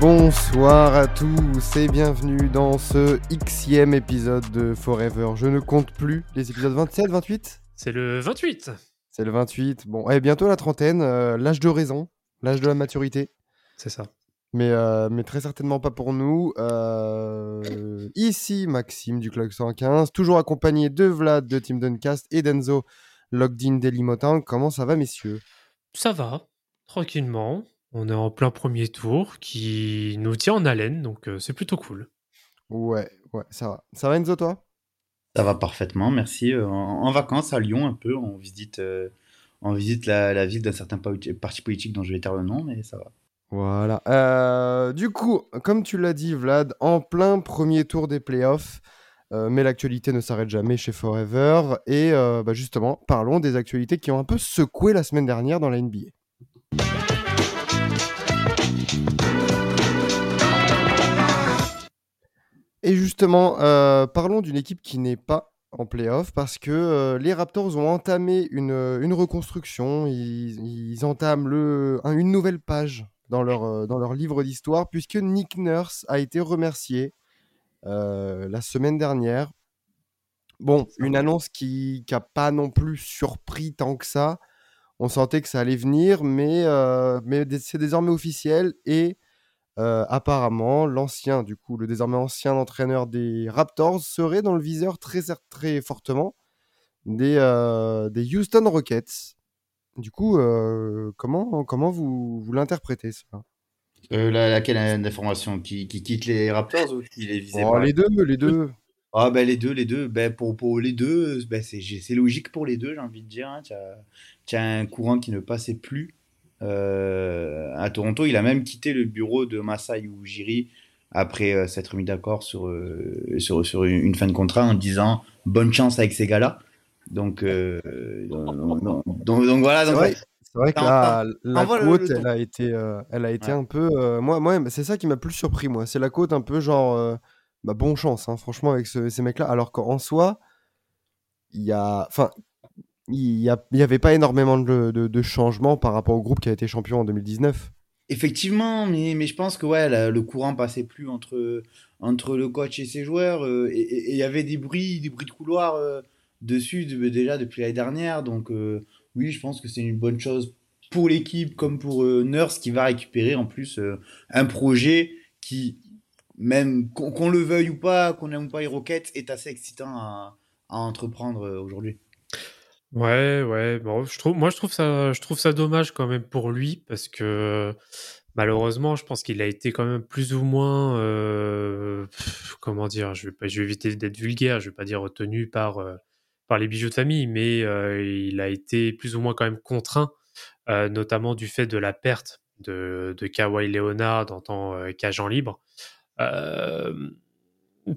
Bonsoir à tous et bienvenue dans ce Xème épisode de Forever. Je ne compte plus les épisodes 27, 28 ? C'est le 28. C'est le 28. Bon, et bientôt la trentaine, l'âge de raison, l'âge de la maturité. C'est ça. Mais très certainement pas pour nous. Ici Maxime du Club 115, toujours accompagné de Vlad de Team Duncast et d'Enzo Locked-in Daily Motin. Comment ça va, messieurs ? Ça va, tranquillement. On est en plein premier tour qui nous tient en haleine, donc c'est plutôt cool. Ouais, ça va. Ça va Enzo, toi ? Ça va parfaitement, merci. En vacances à Lyon un peu, on visite la ville d'un certain parti politique dont je vais taire le nom, mais ça va. Voilà. Du coup, comme tu l'as dit Vlad, en plein premier tour des playoffs, mais l'actualité ne s'arrête jamais chez Forever. Et justement, parlons des actualités qui ont un peu secoué la semaine dernière dans la NBA. Et justement, parlons d'une équipe qui n'est pas en play-off parce que les Raptors ont entamé une reconstruction, ils entament une nouvelle page dans leur livre d'histoire puisque Nick Nurse a été remercié la semaine dernière. Bon, une annonce qui n'a pas non plus surpris tant que ça. On sentait que ça allait venir, mais c'est désormais officiel et... apparemment, le désormais ancien entraîneur des Raptors serait dans le viseur très, très fortement des Houston Rockets. Du coup, comment vous l'interprétez ça ? Laquelle information ? Qui quitte les Raptors ou qui les visait ? Les deux. Ah ben les deux. Ben pour les deux, ben c'est logique pour les deux, j'ai envie de dire. Hein. T'as un courant qui ne passait plus. À Toronto, il a même quitté le bureau de Masai Ujiri après s'être mis d'accord sur une fin de contrat en disant bonne chance avec ces gars-là. Donc voilà. C'est vrai que la côte, elle a été un peu. Moi, c'est ça qui m'a plus surpris. Moi, c'est la côte un peu genre bonne chance, hein, franchement, avec ces mecs-là. Alors qu'en soi, il n'y avait pas énormément de changements par rapport au groupe qui a été champion en 2019. Effectivement, mais je pense que le courant ne passait plus entre le coach et ses joueurs. Et il y avait des bruits de couloir dessus déjà depuis l'année dernière. Donc oui, je pense que c'est une bonne chose pour l'équipe comme pour Nurse qui va récupérer en plus un projet qui, même qu'on le veuille ou pas, qu'on n'aime pas les Rockets, est assez excitant à entreprendre aujourd'hui. Ouais, bon, je trouve ça dommage quand même pour lui parce que malheureusement, je pense qu'il a été quand même plus ou moins comment dire, je vais éviter d'être vulgaire, je vais pas dire tenu par les bijoux de famille, mais il a été plus ou moins quand même contraint notamment du fait de la perte de Kawhi Leonard en tant qu'agent libre.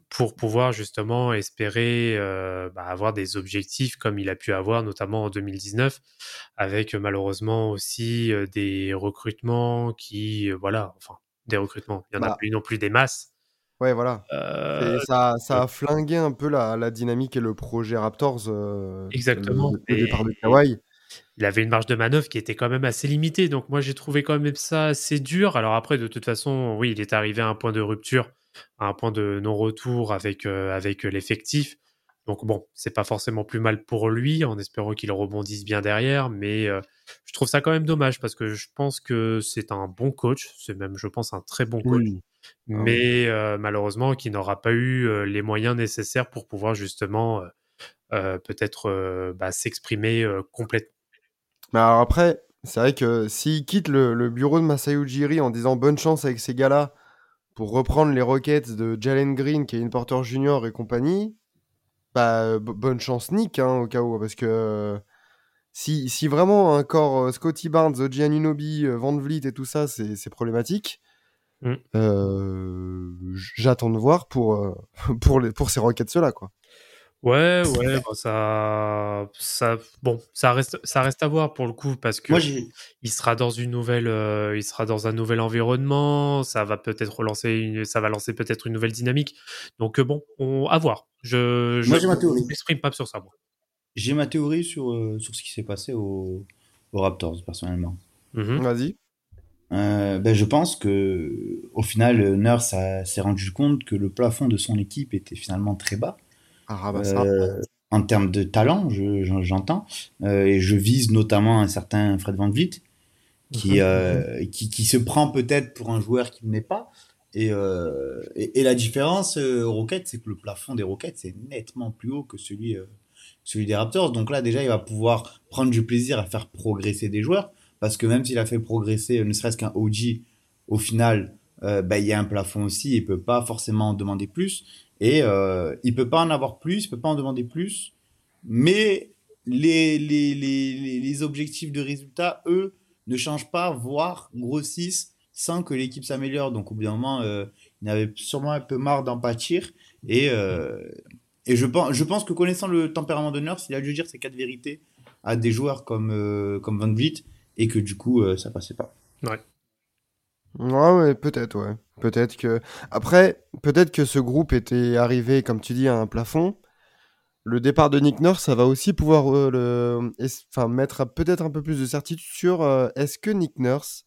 Pour pouvoir justement espérer avoir des objectifs comme il a pu avoir notamment en 2019 avec malheureusement aussi des recrutements il n'y en a plus non plus des masses. Ouais, voilà. Ça a flingué un peu la dynamique et le projet Raptors exactement. Le départ de Kawhi. Il avait une marge de manœuvre qui était quand même assez limitée, donc moi j'ai trouvé quand même ça assez dur. Alors après, de toute façon, oui, il est arrivé à un point de rupture, à un point de non-retour avec l'effectif. Donc bon, c'est pas forcément plus mal pour lui, en espérant qu'il rebondisse bien derrière, mais je trouve ça quand même dommage, parce que je pense que c'est un bon coach, c'est même, je pense, un très bon coach, mais malheureusement, qui n'aura pas eu les moyens nécessaires pour pouvoir justement peut-être s'exprimer complètement. Mais alors après, c'est vrai que s'il quitte le bureau de Masai Ujiri en disant « bonne chance avec ces gars-là », pour reprendre les Rockets de Jalen Green, Kevin Porter Jr. et compagnie, bonne chance Nick, hein, au cas où, parce que si vraiment encore Scottie Barnes, OG Anunoby, Van Vleet et tout ça, c'est problématique, J'attends de voir pour ces Rockets-là, quoi. Ouais, bon, ça reste à voir pour le coup, parce que il sera dans un nouvel environnement, ça va peut-être lancer peut-être une nouvelle dynamique. Donc à voir. Je m'exprime pas sur ça, moi. J'ai ma théorie sur ce qui s'est passé aux Raptors, personnellement. Vas-y. Je pense que au final, Nurse s'est rendu compte que le plafond de son équipe était finalement très bas. En termes de talent, j'entends, et je vise notamment un certain Fred Van Vleet qui se prend peut-être pour un joueur qu'il n'est pas, et la différence aux Rockets, c'est que le plafond des Rockets est nettement plus haut que celui des Raptors. Donc là déjà il va pouvoir prendre du plaisir à faire progresser des joueurs, parce que même s'il a fait progresser ne serait-ce qu'un OG, au final il y a un plafond aussi, il peut pas forcément en demander plus. Et il peut pas en avoir plus, il peut pas en demander plus, mais les objectifs de résultats, eux, ne changent pas, voire grossissent sans que l'équipe s'améliore. Donc au bout d'un moment, il avait sûrement un peu marre d'en pâtir. Et je pense que connaissant le tempérament de Nurse, il a dû dire ces quatre vérités à des joueurs comme Van Vleet, et que du coup, ça passait pas. Ouais. Ouais, peut-être, ouais. Peut-être que ce groupe était arrivé, comme tu dis, à un plafond. Le départ de Nick Nurse, ça va aussi pouvoir mettre peut-être un peu plus de certitude sur est-ce que Nick Nurse,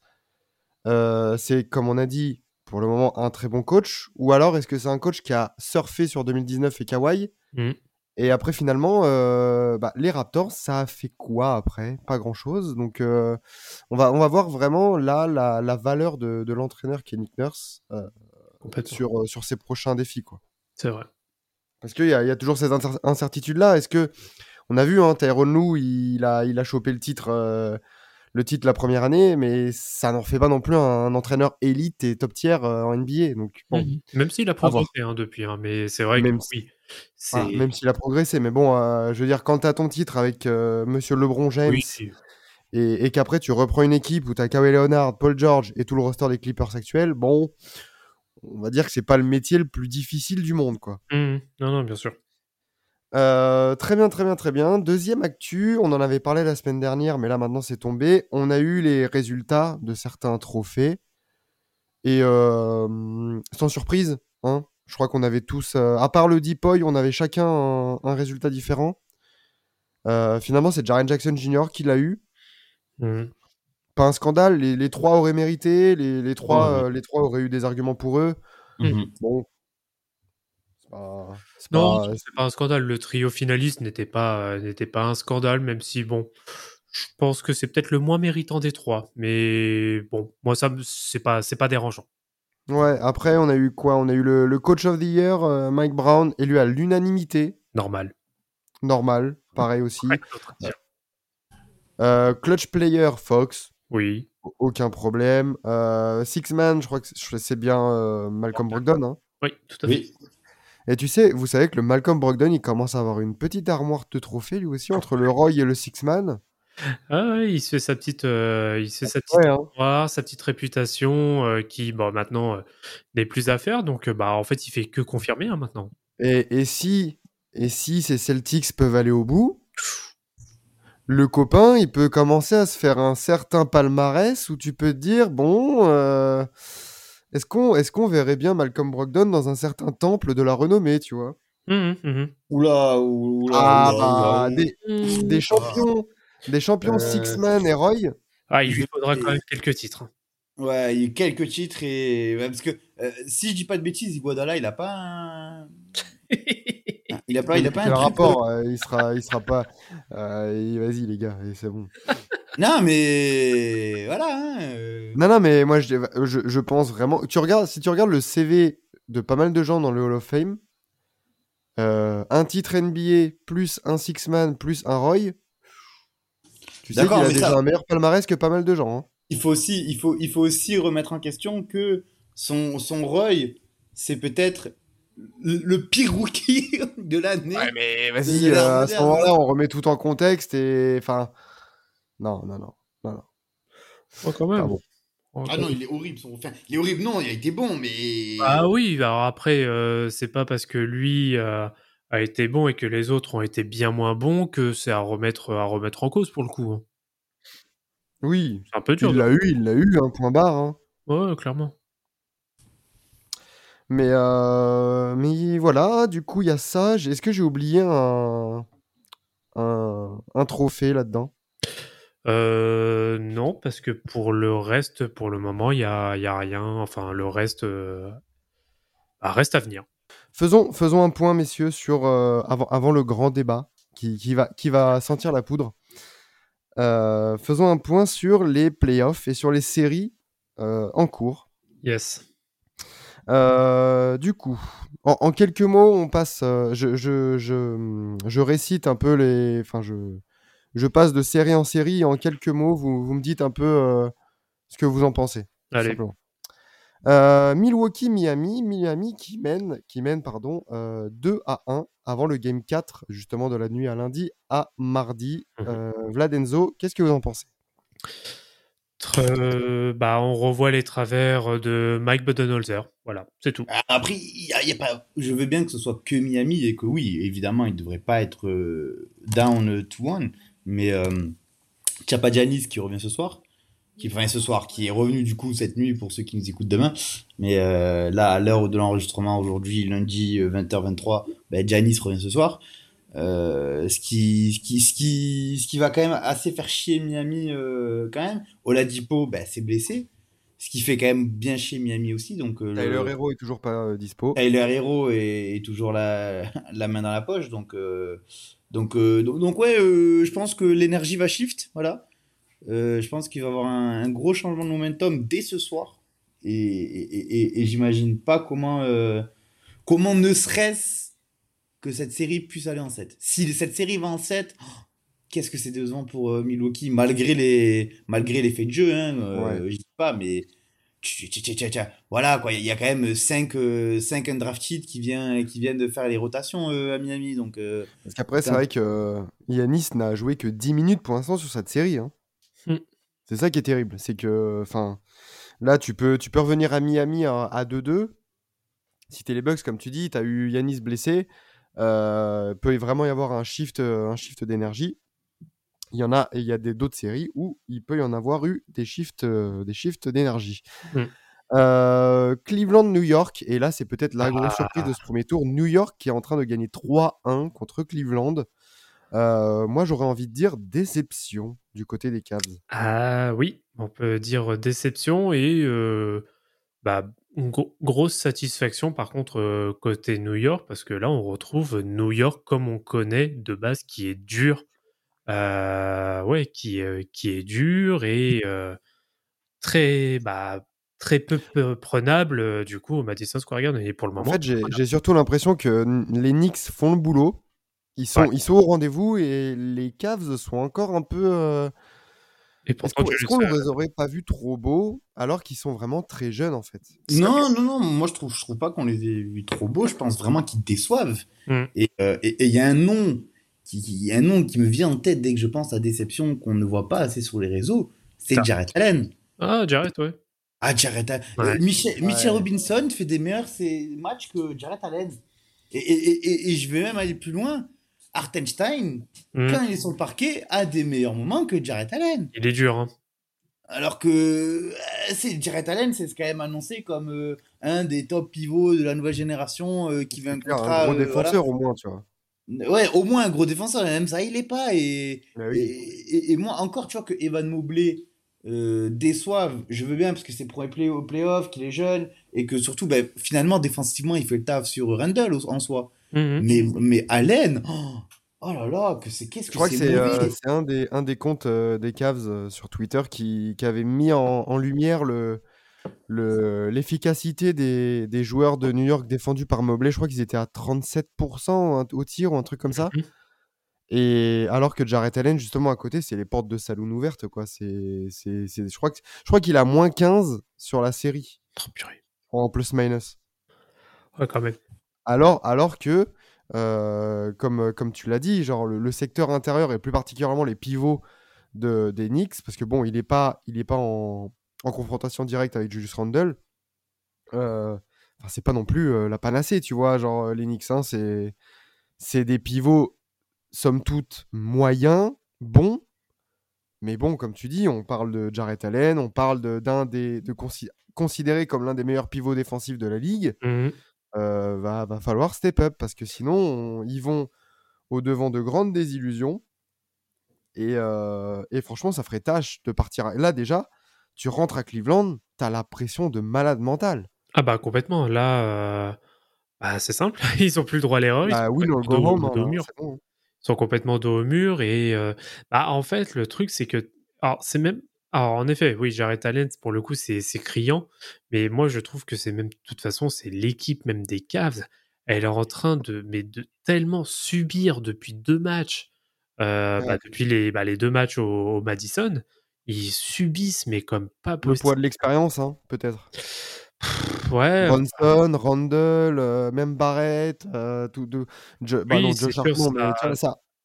c'est, comme on a dit, pour le moment, un très bon coach, ou alors est-ce que c'est un coach qui a surfé sur 2019 et Kawhi, et après, finalement, les Raptors, ça a fait quoi après ? Pas grand-chose. Donc, on va voir vraiment là la valeur de l'entraîneur qui est Nick Nurse sur ses prochains défis, quoi. C'est vrai. Parce qu'il y a toujours cette incertitude-là. Est-ce que... On a vu, hein, Tyronn Lue, il a chopé le titre la première année, mais ça n'en fait pas non plus un entraîneur élite et top tier en NBA. Donc, même s'il a progressé depuis, mais c'est vrai que oui. Même s'il a progressé, mais bon, je veux dire, quand tu as ton titre avec monsieur LeBron James, oui, et qu'après tu reprends une équipe où tu as Kawhi Leonard, Paul George et tout le roster des Clippers actuels, bon, on va dire que c'est pas le métier le plus difficile du monde, quoi. Non, bien sûr. Très bien. Deuxième actu, on en avait parlé la semaine dernière, mais là maintenant c'est tombé. On a eu les résultats de certains trophées, et sans surprise, hein. Je crois qu'on avait tous, à part le DPOY, on avait chacun un résultat différent. Finalement, c'est Jaren Jackson Jr. qui l'a eu. Pas un scandale, les trois auraient mérité, les trois auraient eu des arguments pour eux. Bon, c'est pas un scandale. Le trio finaliste n'était pas un scandale, même si, bon, je pense que c'est peut-être le moins méritant des trois. Mais bon, moi, ça, c'est pas dérangeant. Ouais, après, on a eu quoi ? On a eu le coach of the year, Mike Brown, élu à l'unanimité. Normal, pareil aussi. Clutch player, Fox. Oui. Aucun problème. Six man, je crois que c'est bien Malcolm Brogdon. Hein. Oui, tout à fait. Oui. Et vous savez que le Malcolm Brogdon, il commence à avoir une petite armoire de trophées, lui aussi, entre le Roy et le six man. Ah ouais, il se fait sa petite, histoire, sa petite réputation qui, maintenant, n'est plus à faire. Donc, en fait, il fait que confirmer maintenant. Et si ces Celtics peuvent aller au bout, le copain, il peut commencer à se faire un certain palmarès où tu peux te dire, est-ce qu'on verrait bien Malcolm Brogdon dans un certain temple de la renommée, tu vois ? Des champions. Des champions Sixman et Roy. Il lui faudra quand même quelques titres. Ouais, il y a eu quelques titres. Parce que si je dis pas de bêtises, Iguodala, il n'a pas un. Il a pas un rapport. Il sera pas. Vas-y, les gars, c'est bon. Non, mais. Voilà. Non, mais moi, je pense vraiment. Si tu regardes le CV de pas mal de gens dans le Hall of Fame, un titre NBA plus un Sixman plus un Roy. Tu sais qu'il a déjà un meilleur palmarès que pas mal de gens. Il faut aussi remettre en question que son Roy, c'est peut-être le pire rookie de l'année. Ouais, mais vas-y, à ce moment-là, on remet tout en contexte. Non. Oh, quand même. Ah, bon. Okay. Ah non, il est horrible. Enfin, il est horrible, non, il a été bon, mais... Ah oui, alors après, c'est pas parce que lui a été bon et que les autres ont été bien moins bons que c'est à remettre en cause, pour le coup. Oui, c'est un peu dur, il l'a eu, un point barre. Hein. Ouais, clairement. Mais voilà, du coup, il y a ça. Est-ce que j'ai oublié un trophée là-dedans ? Non, parce que pour le reste, pour le moment, il y a rien. Enfin, le reste reste à venir. Faisons un point, messieurs, sur avant le grand débat qui va sentir la poudre. Faisons un point sur les playoffs et sur les séries en cours. Yes. Du coup, en quelques mots, on passe. Je récite un peu les. Enfin, je passe de série en série. En quelques mots, vous me dites un peu ce que vous en pensez. Allez. Milwaukee-Miami qui mène, 2-1 avant le Game 4, justement de la nuit à lundi à mardi. Vladenzo, qu'est-ce que vous en pensez ? On revoit les travers de Mike Budenholzer. Voilà, c'est tout. Après, y a pas... je veux bien que ce soit que Miami et que oui, évidemment, il ne devrait pas être down 2-1, mais Tchappadjianis qui revient ce soir, qui est revenu du coup cette nuit pour ceux qui nous écoutent demain, mais là, à l'heure de l'enregistrement aujourd'hui, lundi 20h23, Giannis revient ce soir. Ce qui va quand même assez faire chier Miami quand même. Oladipo c'est blessé, ce qui fait quand même bien chier Miami aussi. Donc Tyler Herro est toujours pas dispo. Tyler Herro est toujours la main dans la poche. Donc ouais, je pense que l'énergie va shift. Voilà, je pense qu'il va y avoir un gros changement de momentum dès ce soir. Et j'imagine pas comment ne serait-ce que cette série puisse aller en 7. Si cette série va en 7, qu'est-ce que c'est décevant pour Milwaukee, malgré les faits de jeu, hein, ouais. Je dis pas, mais voilà quoi, il y a quand même 5 undrafted qui viennent de faire les rotations à Miami, donc parce qu'après c'est vrai que Giannis n'a joué que 10 minutes pour l'instant sur cette série, hein. C'est ça qui est terrible, c'est que enfin là tu peux revenir à Miami à 2-2 si t'es les Bucks, comme tu dis, t'as eu Giannis blessé. Peut vraiment y avoir un shift d'énergie. Il y a d'autres séries où il peut y en avoir eu des shifts d'énergie. Cleveland, New York, et là c'est peut-être la grosse surprise de ce premier tour. New York qui est en train de gagner 3-1 contre Cleveland. Moi j'aurais envie de dire déception du côté des Cavs. Ah oui, on peut dire déception et une grosse satisfaction par contre côté New York, parce que là on retrouve New York comme on connaît de base, qui est dur, qui est dur et très très peu prenable du coup au Madison Square Garden, et pour le moment en fait j'ai surtout l'impression que les Knicks font le boulot, ils sont au rendez-vous, et les Cavs sont encore un peu Et est-ce qu'on ne les aurait pas vus trop beaux alors qu'ils sont vraiment très jeunes en fait ? Non, moi je trouve pas qu'on les ait vus trop beaux, je pense vraiment qu'ils déçoivent. Et y a un nom qui me vient en tête dès que je pense à déception qu'on ne voit pas assez sur les réseaux, c'est Jarrett Allen. Ah, Jarrett, ouais. Ah, Jarrett Allen. Ouais. Mitchell Robinson fait des meilleurs matchs que Jarrett Allen. Et je vais même aller plus loin. Hartenstein, quand il est sur le parquet, a des meilleurs moments que Jarrett Allen. Il est dur, hein. Alors que Jarrett Allen, c'est quand même annoncé comme un des top pivots de la nouvelle génération qui veut un contrat. Un gros défenseur, voilà. Au moins, tu vois. Ouais, au moins un gros défenseur, même ça, il l'est pas. Et moi, encore, tu vois, que Evan Mobley déçoive, je veux bien, parce que c'est pour les playoffs, qu'il est jeune, et que surtout, finalement, défensivement, il fait le taf sur Randle en soi. Mais Allen, oh là là, qu'est-ce que c'est mauvais. Je crois que c'est un des comptes des Cavs sur Twitter qui avait mis en lumière l'efficacité des joueurs de New York défendus par Mobley. Je crois qu'ils étaient à 37% au tir ou un truc comme ça. Et alors que Jarrett Allen, justement, à côté, c'est les portes de saloon ouvertes, quoi. Je crois qu'il a moins 15 sur la série. Trop purée. En plus-minus. Ouais, quand même. Alors que, comme tu l'as dit, genre le secteur intérieur et plus particulièrement les pivots des Knicks, parce que bon, il n'est pas en confrontation directe avec Julius Randle, c'est pas non plus la panacée, tu vois. Genre, les Knicks, hein, c'est des pivots, somme toute, moyens, bons. Mais bon, comme tu dis, on parle de Jarrett Allen, on parle considéré comme l'un des meilleurs pivots défensifs de la Ligue. Mmh. Va falloir step up, parce que sinon, ils vont au-devant de grandes désillusions. Et franchement, ça ferait tâche de partir. Là, déjà, tu rentres à Cleveland, t'as la pression de malade mental. Ah bah complètement, là, c'est simple, ils n'ont plus le droit à l'erreur, ils sont complètement dos au mur, et en fait, le truc, c'est que, en effet, oui, Jarrett Allen, pour le coup, c'est criant, mais moi, je trouve que c'est même, de toute façon, c'est l'équipe même des Cavs, elle est en train de tellement subir depuis deux matchs, depuis les deux matchs au Madison, ils subissent, mais comme pas possible. Le poids de l'expérience, hein, peut-être. Ouais. Bronson, Randle, même Barrett, ça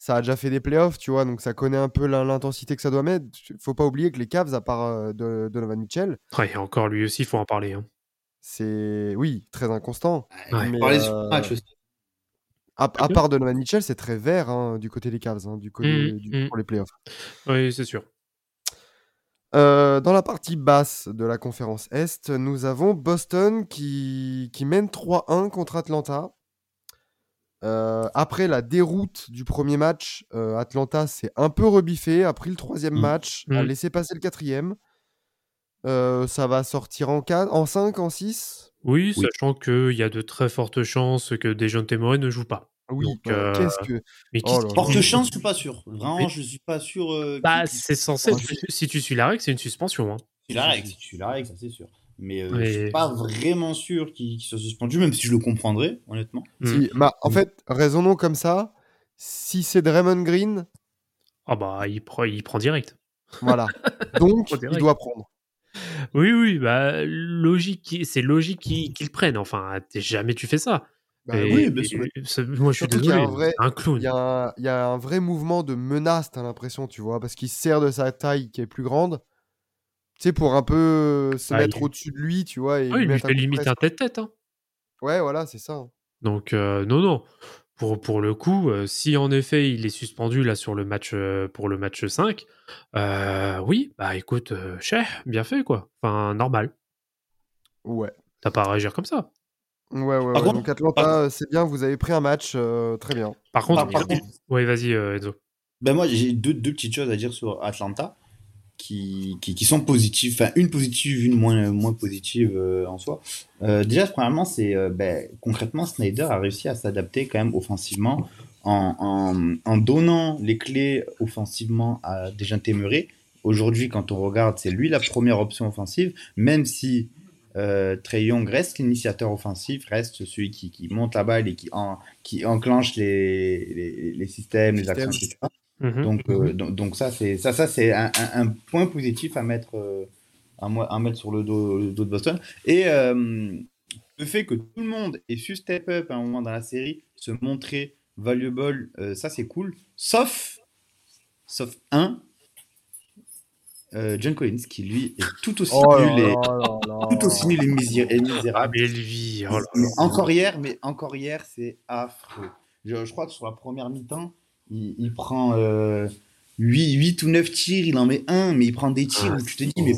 a déjà fait des playoffs, tu vois, donc ça connaît un peu l'intensité que ça doit mettre. Faut pas oublier que les Cavs, à part de Donovan Mitchell, ouais, encore lui aussi, il faut en parler. Hein. C'est très inconstant. Ouais, mais, à part de Donovan Mitchell, c'est très vert, hein, du côté des Cavs, hein, pour les playoffs. Oui, c'est sûr. Dans la partie basse de la conférence Est, nous avons Boston qui mène 3-1 contre Atlanta. Après la déroute du premier match, Atlanta s'est un peu rebiffé, a pris le troisième match, a laissé passer le quatrième. Ça va sortir en 5, en 6. Oui, sachant qu'il y a de très fortes chances que Dejounte Murray ne joue pas. Oui, donc, forte chance, je suis pas sûr. Vraiment, je suis pas sûr. C'est censé. Si tu suis la règle, c'est une suspension. Hein. Si tu suis la règle, ça c'est sûr. Mais je suis pas vraiment sûr qu'il soit suspendu, même si je le comprendrais, honnêtement. En fait, raisonnons comme ça. Si c'est Draymond Green, il prend direct. Voilà. Donc, il doit prendre. Oui, logique. C'est logique qu'il prenne. Enfin, jamais tu fais ça. Moi je suis désolé, un clown. Il y a un vrai mouvement de menace, t'as l'impression, tu vois, parce qu'il sert de sa taille qui est plus grande, tu sais, pour un peu se mettre au-dessus de lui, tu vois. Et il fait limite un tête-tête. Hein. Ouais, voilà, c'est ça. Donc, non. Pour le coup, si en effet il est suspendu là sur le match, pour le match 5, écoute, cher, bien fait, quoi. Enfin, normal. Ouais. T'as pas à réagir comme ça. Ouais. Contre, donc Atlanta, c'est bien, vous avez pris un match, très bien. Par contre... Oui, vas-y, Enzo. Ben moi, j'ai deux petites choses à dire sur Atlanta qui sont positives. Enfin, une positive, une moins positive en soi. Déjà, premièrement, c'est concrètement, Snyder a réussi à s'adapter quand même offensivement en donnant les clés offensivement à Dejounte Murray. Aujourd'hui, quand on regarde, c'est lui la première option offensive, même si... Trae Young reste l'initiateur offensif, reste celui qui monte la balle et qui enclenche les systèmes, les actions, etc. Mm-hmm. Donc ça c'est un point positif à mettre, sur le dos de Boston. Et le fait que tout le monde ait su step up à un moment dans la série, se montrer valuable, ça c'est cool, sauf un John Collins, qui lui est tout aussi nul et misérable. Encore hier, c'est affreux. Je crois que sur la première mi-temps, il prend 8 ou 9 tirs, il en met un, mais il prend des tirs où tu te dis, mais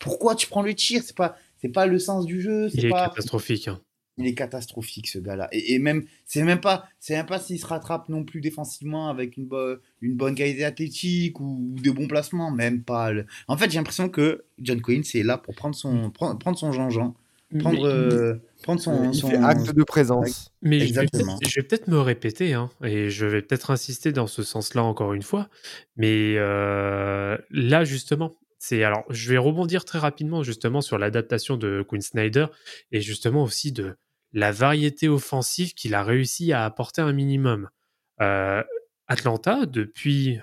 pourquoi tu prends le tir ? C'est pas le sens du jeu. Il est catastrophique. Hein. Il est catastrophique, ce gars-là. Et même, c'est même pas s'il se rattrape non plus défensivement avec une bonne qualité athlétique ou de bons placements, même pas. En fait, j'ai l'impression que John Collins est là pour prendre son Jean-Jean, prendre son acte de présence. Mais exactement. Je vais peut-être me répéter, hein, et je vais peut-être insister dans ce sens-là encore une fois. Mais là, justement. Alors, je vais rebondir très rapidement justement sur l'adaptation de Quinn Snyder et justement aussi de la variété offensive qu'il a réussi à apporter un minimum. Atlanta, depuis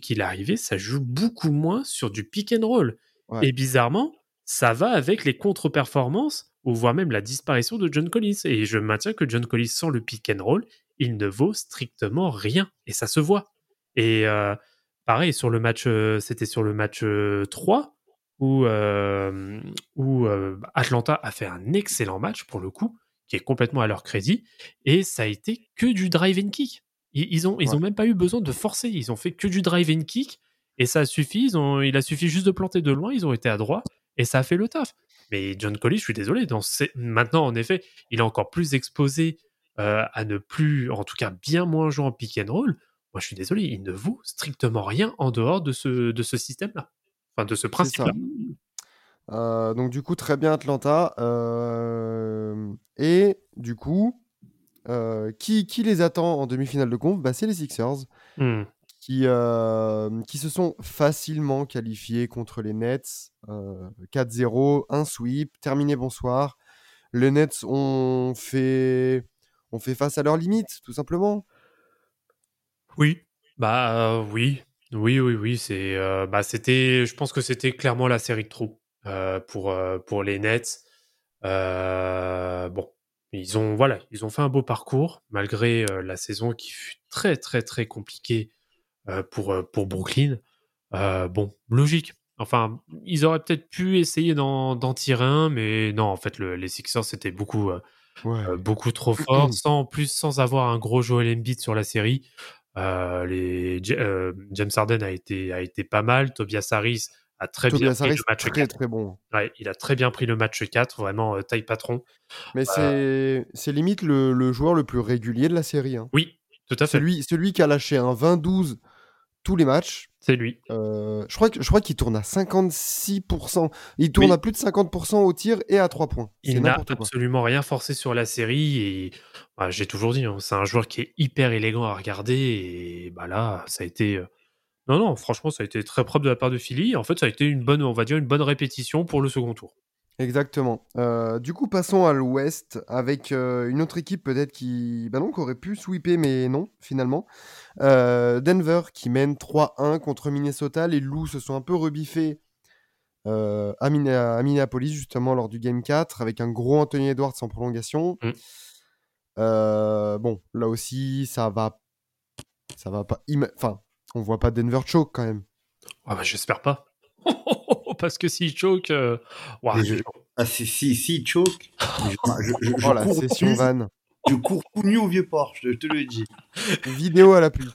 qu'il est arrivé, ça joue beaucoup moins sur du pick and roll. Ouais. Et bizarrement, ça va avec les contre-performances ou voire même la disparition de John Collins. Et je maintiens que John Collins, sans le pick and roll, il ne vaut strictement rien. Et ça se voit. Et... pareil, sur le match, c'était sur le match 3, où Atlanta a fait un excellent match, pour le coup, qui est complètement à leur crédit, et ça a été que du drive and kick. Ils ont même pas eu besoin de forcer, ils ont fait que du drive and kick, et ça a suffi, il a suffi juste de planter de loin, ils ont été à droit, et ça a fait le taf. Mais John Collins, je suis désolé, maintenant, en effet, il est encore plus exposé à ne plus, en tout cas bien moins jouer en pick and roll. Moi, je suis désolé, il ne vaut strictement rien en dehors de ce système-là, enfin de ce principe-là. Donc du coup, très bien Atlanta. Et du coup, qui les attend en demi-finale de conf ? C'est les Sixers qui se sont facilement qualifiés contre les Nets. 4-0, un sweep, terminé bonsoir. Les Nets ont fait face à leurs limites, tout simplement. Oui. Je pense que c'était clairement la série de trous. Pour les Nets, ils ont fait un beau parcours malgré la saison qui fut très très très compliquée pour Brooklyn. Logique. Enfin, ils auraient peut-être pu essayer d'en tirer un, mais non. En fait, les Sixers c'était beaucoup trop fort, sans avoir un gros Joel Embiid sur la série. James Harden a été pas mal. Tobias Harris a très bien pris le match 4. Très bon. Ouais, il a très bien pris le match 4, vraiment taille patron. Mais c'est limite le joueur le plus régulier de la série. Hein. Oui, tout à fait. Celui qui a lâché un 20-12 tous les matchs. C'est lui. Je crois qu'il tourne à 56%. Il tourne à plus de 50% au tir et à 3 points. Il n'a absolument rien forcé sur la série. Et j'ai toujours dit, hein, c'est un joueur qui est hyper élégant à regarder. Et là, ça a été... Non, franchement, ça a été très propre de la part de Philly. En fait, ça a été une bonne répétition pour le second tour. Exactement. Du coup, passons à l'Ouest avec une autre équipe peut-être qui aurait pu sweeper, mais non, finalement. Denver qui mène 3-1 contre Minnesota. Les Loups se sont un peu rebiffés à Minneapolis, justement, lors du Game 4, avec un gros Anthony Edwards en prolongation. Là aussi, ça va pas... Enfin... On voit pas Denver choke quand même. J'espère pas. Parce que s'il choke... Si il choke... Je cours tout nu au vieux port, je te le dis. Vidéo à la pluie.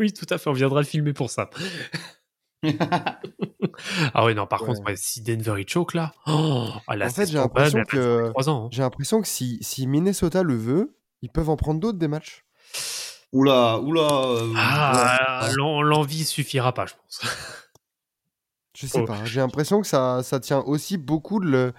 Oui, tout à fait, on viendra le filmer pour ça. Contre, si Denver il choke là... en fait, j'ai l'impression que si Minnesota le veut, ils peuvent en prendre d'autres des matchs. L'envie suffira pas, je pense. Je sais pas, j'ai l'impression que ça tient aussi beaucoup de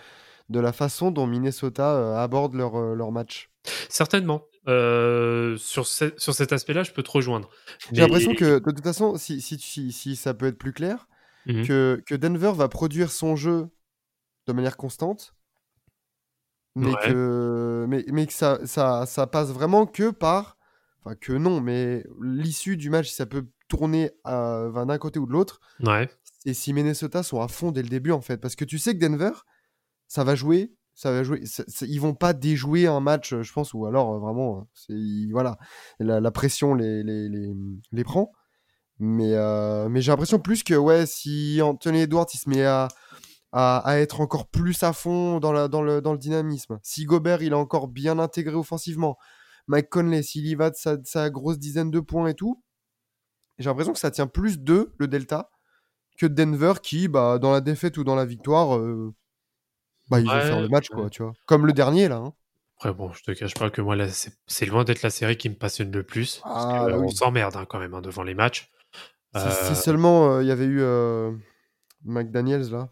la façon dont Minnesota aborde leur match. Certainement. Sur cet aspect-là, je peux te rejoindre. J'ai l'impression que, de toute façon, si ça peut être plus clair, que Denver va produire son jeu de manière constante, mais que ça passe vraiment que par... que non, mais l'issue du match, si ça peut tourner d'un côté ou de l'autre, et si Minnesota sont à fond dès le début, en fait, parce que tu sais que Denver, ça va jouer, ils vont pas déjouer un match, je pense, ou alors vraiment, la pression les prend, mais j'ai l'impression plus que, si Anthony Edwards, il se met à être encore plus à fond dans le dynamisme, si Gobert, il est encore bien intégré offensivement, Mike Conley, s'il y va de sa grosse dizaine de points et tout, j'ai l'impression que ça tient plus de le Delta que de Denver qui, dans la défaite ou dans la victoire, ils vont faire le match, tu vois. Comme le dernier, là. Hein. Après, je te cache pas que moi, là, c'est loin d'être la série qui me passionne le plus. On s'emmerde quand même devant les matchs. Si seulement il y avait eu McDaniels, là.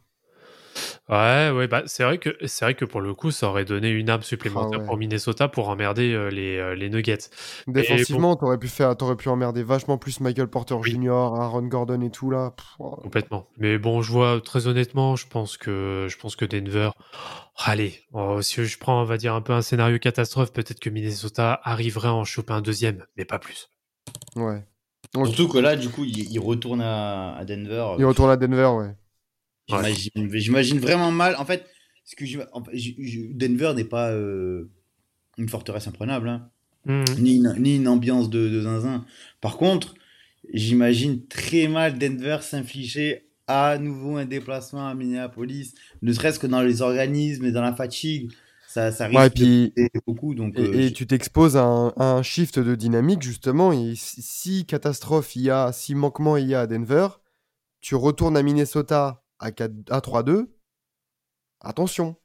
C'est vrai que pour le coup, ça aurait donné une âme supplémentaire pour Minnesota pour emmerder les Nuggets. Défensivement, t'aurais pu emmerder vachement plus Michael Porter Jr., Aaron Gordon et tout là. Complètement. Mais bon, je vois très honnêtement, je pense que Denver. Allez, si je prends, on va dire un peu un scénario catastrophe, peut-être que Minnesota arriverait à en choper un deuxième, mais pas plus. Ouais. Surtout que là, du coup, il retourne à Denver. Il retourne à Denver, ouais. J'imagine vraiment mal. En fait, Denver n'est pas une forteresse imprenable, hein. Ni une ambiance de zinzin. Par contre, j'imagine très mal Denver s'infliger à nouveau un déplacement à Minneapolis, ne serait-ce que dans les organismes et dans la fatigue, ça risque de beaucoup. Donc, et tu t'exposes à un shift de dynamique, justement. Et si catastrophe il y a, si manquement il y a à Denver, tu retournes à Minnesota à 3-2, attention.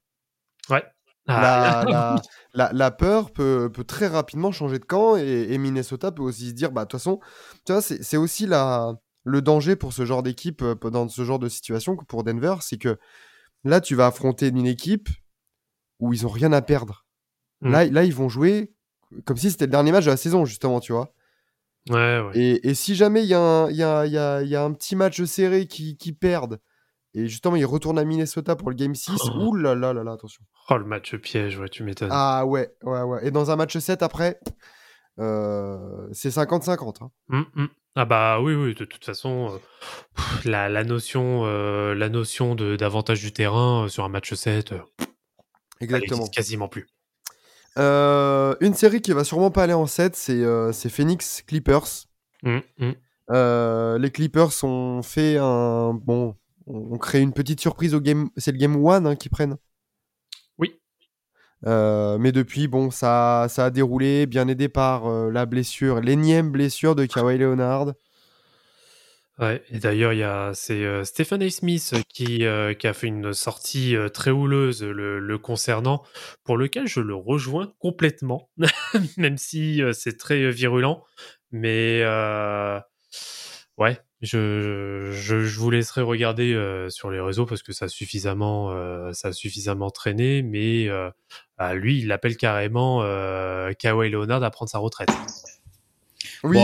Ouais. La peur peut très rapidement changer de camp et Minnesota peut aussi se dire, bah de toute façon, tu vois, c'est aussi le danger pour ce genre d'équipe, dans ce genre de situation que pour Denver, c'est que là, tu vas affronter une équipe où ils n'ont rien à perdre. Là, ils vont jouer comme si c'était le dernier match de la saison, justement, tu vois. Ouais. Et si jamais il y a un petit match serré qui perdent, et justement, ils retournent à Minnesota pour le Game 6. Ouh là là là là, attention. Oh, le match piège, ouais, tu m'étonnes. Ah ouais. Et dans un match 7, après, c'est 50-50. Hein. Ah bah oui, de toute façon, la notion d'avantage du terrain sur un match 7, exactement, elle existe quasiment plus. Une série qui va sûrement pas aller en 7, c'est Phoenix Clippers. Les Clippers ont fait on crée une petite surprise au game. C'est le game 1 qu'ils prennent. Oui. Mais depuis, ça a déroulé, bien aidé par la blessure, l'énième blessure de Kawhi Leonard. Ouais, et d'ailleurs, c'est Stephen A. Smith qui a fait une sortie très houleuse le concernant, pour lequel je le rejoins complètement, même si c'est très virulent. Mais ouais. Je vous laisserai regarder sur les réseaux parce que ça a suffisamment traîné, mais lui, il appelle carrément Kawhi Leonard à prendre sa retraite. Oui,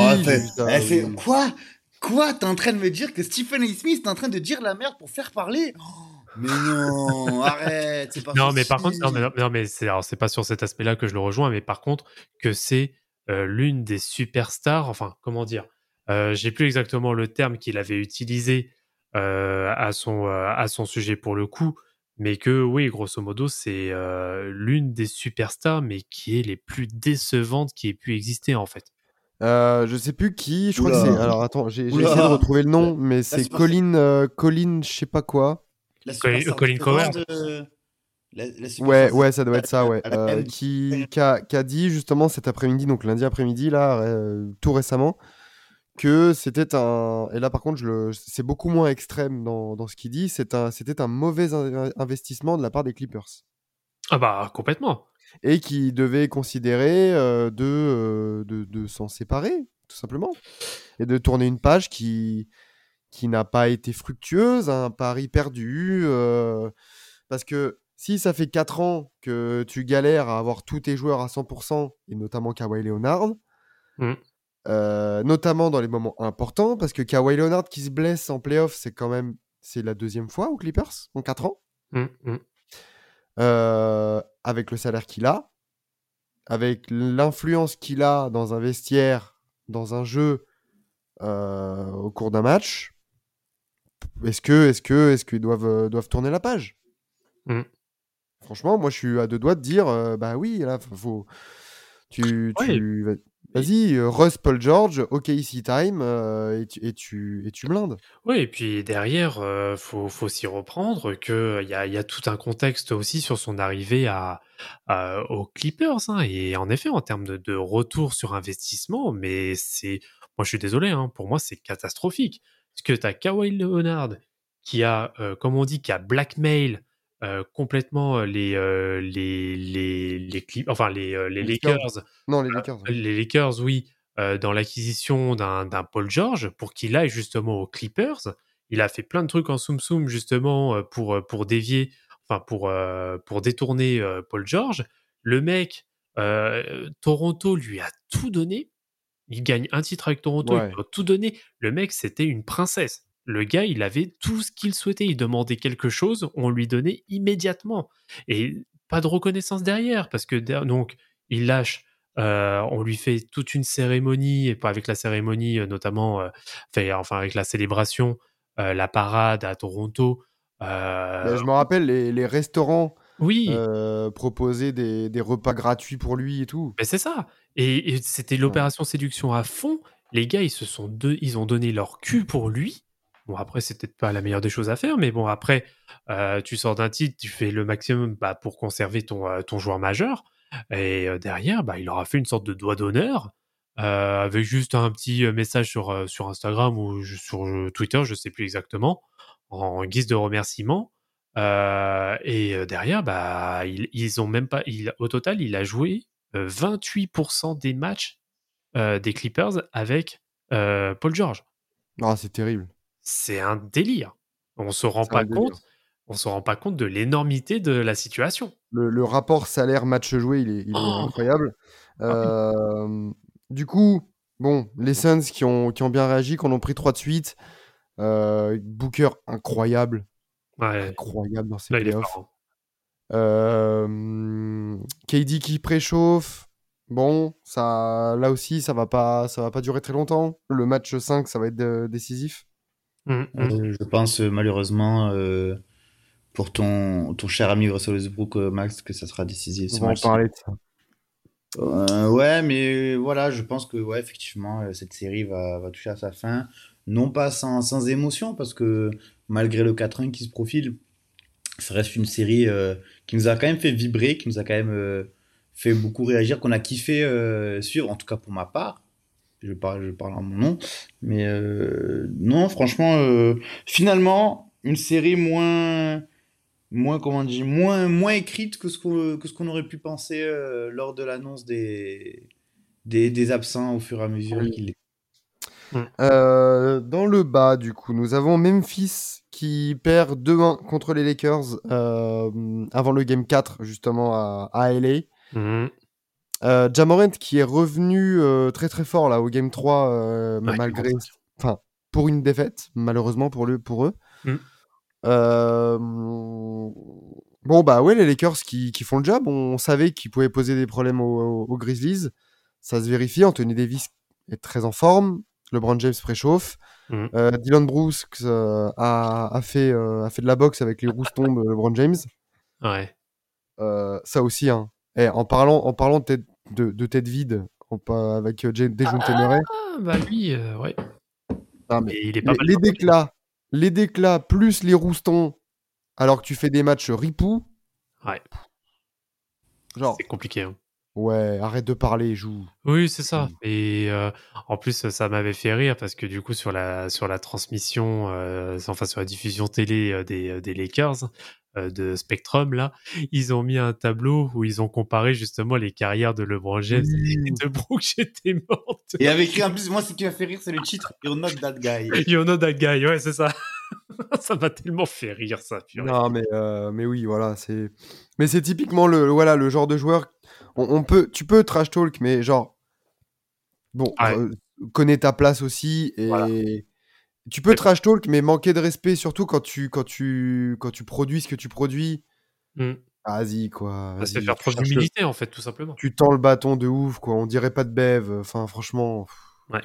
Quoi ? T'es en train de me dire que Stephen A. Smith est en train de dire la merde pour faire parler ? Mais non, arrête, c'est pas non, mais par contre, non, mais c'est pas sur cet aspect-là que je le rejoins, mais par contre que c'est l'une des superstars, enfin, comment dire ? J'ai plus exactement le terme qu'il avait utilisé à son sujet pour le coup, mais que oui, grosso modo, c'est l'une des superstars, mais qui est les plus décevantes qui ait pu exister en fait. Je sais plus qui, je crois que c'est. Alors attends, j'ai essayé de retrouver le nom, mais c'est Colin, je sais pas quoi. Colin Cowherd. Ouais, ça doit être ça, ouais. Qui a dit justement cet après-midi, donc lundi après-midi là, tout récemment, que c'était un... Et là, par contre, c'est beaucoup moins extrême dans ce qu'il dit. C'était un mauvais investissement de la part des Clippers. Ah bah, complètement. Et qui devait considérer de s'en séparer, tout simplement. Et de tourner une page qui n'a pas été fructueuse, un pari perdu. Parce que si ça fait 4 ans que tu galères à avoir tous tes joueurs à 100%, et notamment Kawhi Leonard... notamment dans les moments importants, parce que Kawhi Leonard qui se blesse en play-off, c'est la deuxième fois aux Clippers en 4 ans, avec le salaire qu'il a, avec l'influence qu'il a dans un vestiaire, dans un jeu, au cours d'un match. Est-ce qu'ils doivent tourner la page? Franchement, moi je suis à deux doigts de dire bah oui, là faut tu vas-y, Russ, Paul George, OKC time, et tu blindes. Oui, et puis derrière, faut s'y reprendre que y a tout un contexte aussi sur son arrivée aux Clippers, hein. Et en effet, en termes de retour sur investissement, mais moi je suis désolé, hein, pour moi c'est catastrophique. Parce que t'as Kawhi Leonard qui a, comme on dit, qui a blackmail complètement les Lakers, oui, dans l'acquisition d'un Paul George pour qu'il aille justement aux Clippers. Il a fait plein de trucs en soum-soum justement pour dévier, enfin pour détourner Paul George. Le mec, Toronto lui a tout donné. Il gagne un titre avec Toronto, ouais. Il lui a tout donné. Le mec, c'était une princesse. Le gars, il avait tout ce qu'il souhaitait. Il demandait quelque chose, on lui donnait immédiatement. Et pas de reconnaissance derrière, parce que donc il lâche, on lui fait toute une cérémonie, et pas avec la cérémonie notamment, avec la célébration, la parade à Toronto. Je me rappelle, les restaurants proposaient des repas gratuits pour lui et tout. Mais c'est ça. Et c'était l'opération séduction à fond. Les gars, ils ont donné leur cul pour lui. Bon, après, c'est peut-être pas la meilleure des choses à faire, mais bon, après, tu sors d'un titre, tu fais le maximum pour conserver ton joueur majeur. Et derrière, il aura fait une sorte de doigt d'honneur avec juste un petit message sur Instagram ou sur Twitter, je ne sais plus exactement, en guise de remerciement. Et derrière, ils ont même pas. Au total, il a joué 28% des matchs des Clippers avec Paul George. Ah, c'est terrible. C'est un délire. On se rend pas compte de l'énormité de la situation. Le rapport salaire-match joué, il est incroyable. Du coup, bon, les Suns qui ont bien réagi, qui en ont pris 3 de suite. Booker incroyable. Ouais. Incroyable dans ses playoffs. KD qui préchauffe. Bon, ça, là aussi, ça va pas durer très longtemps. Le match 5, ça va être décisif. Je pense malheureusement pour ton cher ami Russell Westbrook, Max, que ça sera décisif. On va en parler de ça. Ouais, mais voilà, je pense que effectivement, cette série va toucher à sa fin. Non pas sans émotion, parce que malgré le 4-1 qui se profile, ça reste une série qui nous a quand même fait vibrer, qui nous a quand même fait beaucoup réagir, qu'on a kiffé suivre, en tout cas pour ma part. Je parle en mon nom, mais non, franchement, finalement, une série moins écrite que ce qu'on aurait pu penser lors de l'annonce des absents au fur et à mesure qu'il est. Dans le bas, du coup, nous avons Memphis qui perd 2-1 contre les Lakers avant le Game 4, justement, à LA. Ja Morant qui est revenu très très fort là au Game 3 malgré, enfin pour une défaite malheureusement pour eux. Bon les Lakers qui font le job. On savait qu'ils pouvaient poser des problèmes aux Grizzlies, ça se vérifie. Anthony Davis est très en forme, LeBron James préchauffe. Dylan Brooks a fait de la boxe avec les roustons de LeBron James. Ça aussi hein. Eh, en parlant de tête vide, avec Dejounte Murray. Lui, ouais. Non, mais il est pas mal. Les déclats plus les roustons, alors que tu fais des matchs ripoux. Ouais. Genre. C'est compliqué. Hein. Ouais, arrête de parler, joue. Oui, c'est ça. Et en plus, ça m'avait fait rire parce que du coup, sur la transmission, enfin sur la diffusion télé des Lakers. De Spectrum, là, ils ont mis un tableau où ils ont comparé justement les carrières de LeBron James et de Brooks. J'étais morte. Et avec en plus, moi, ce qui m'a fait rire, c'est le titre You're Not That Guy. You're Not That Guy, ouais, c'est ça. Ça m'a tellement fait rire, ça. Purée. Non, mais oui, voilà, c'est. Mais c'est typiquement le genre de joueur. Tu peux trash talk, mais genre. Bon, connais ta place aussi et. Voilà. Tu peux trash talk, mais manquer de respect, surtout quand tu produis ce que tu produis. Vas-y, quoi. Vas-y, c'est faire preuve d'humilité, en fait, tout simplement. Tu tends le bâton de ouf, quoi. On dirait pas de bève. Enfin, franchement. Ouais.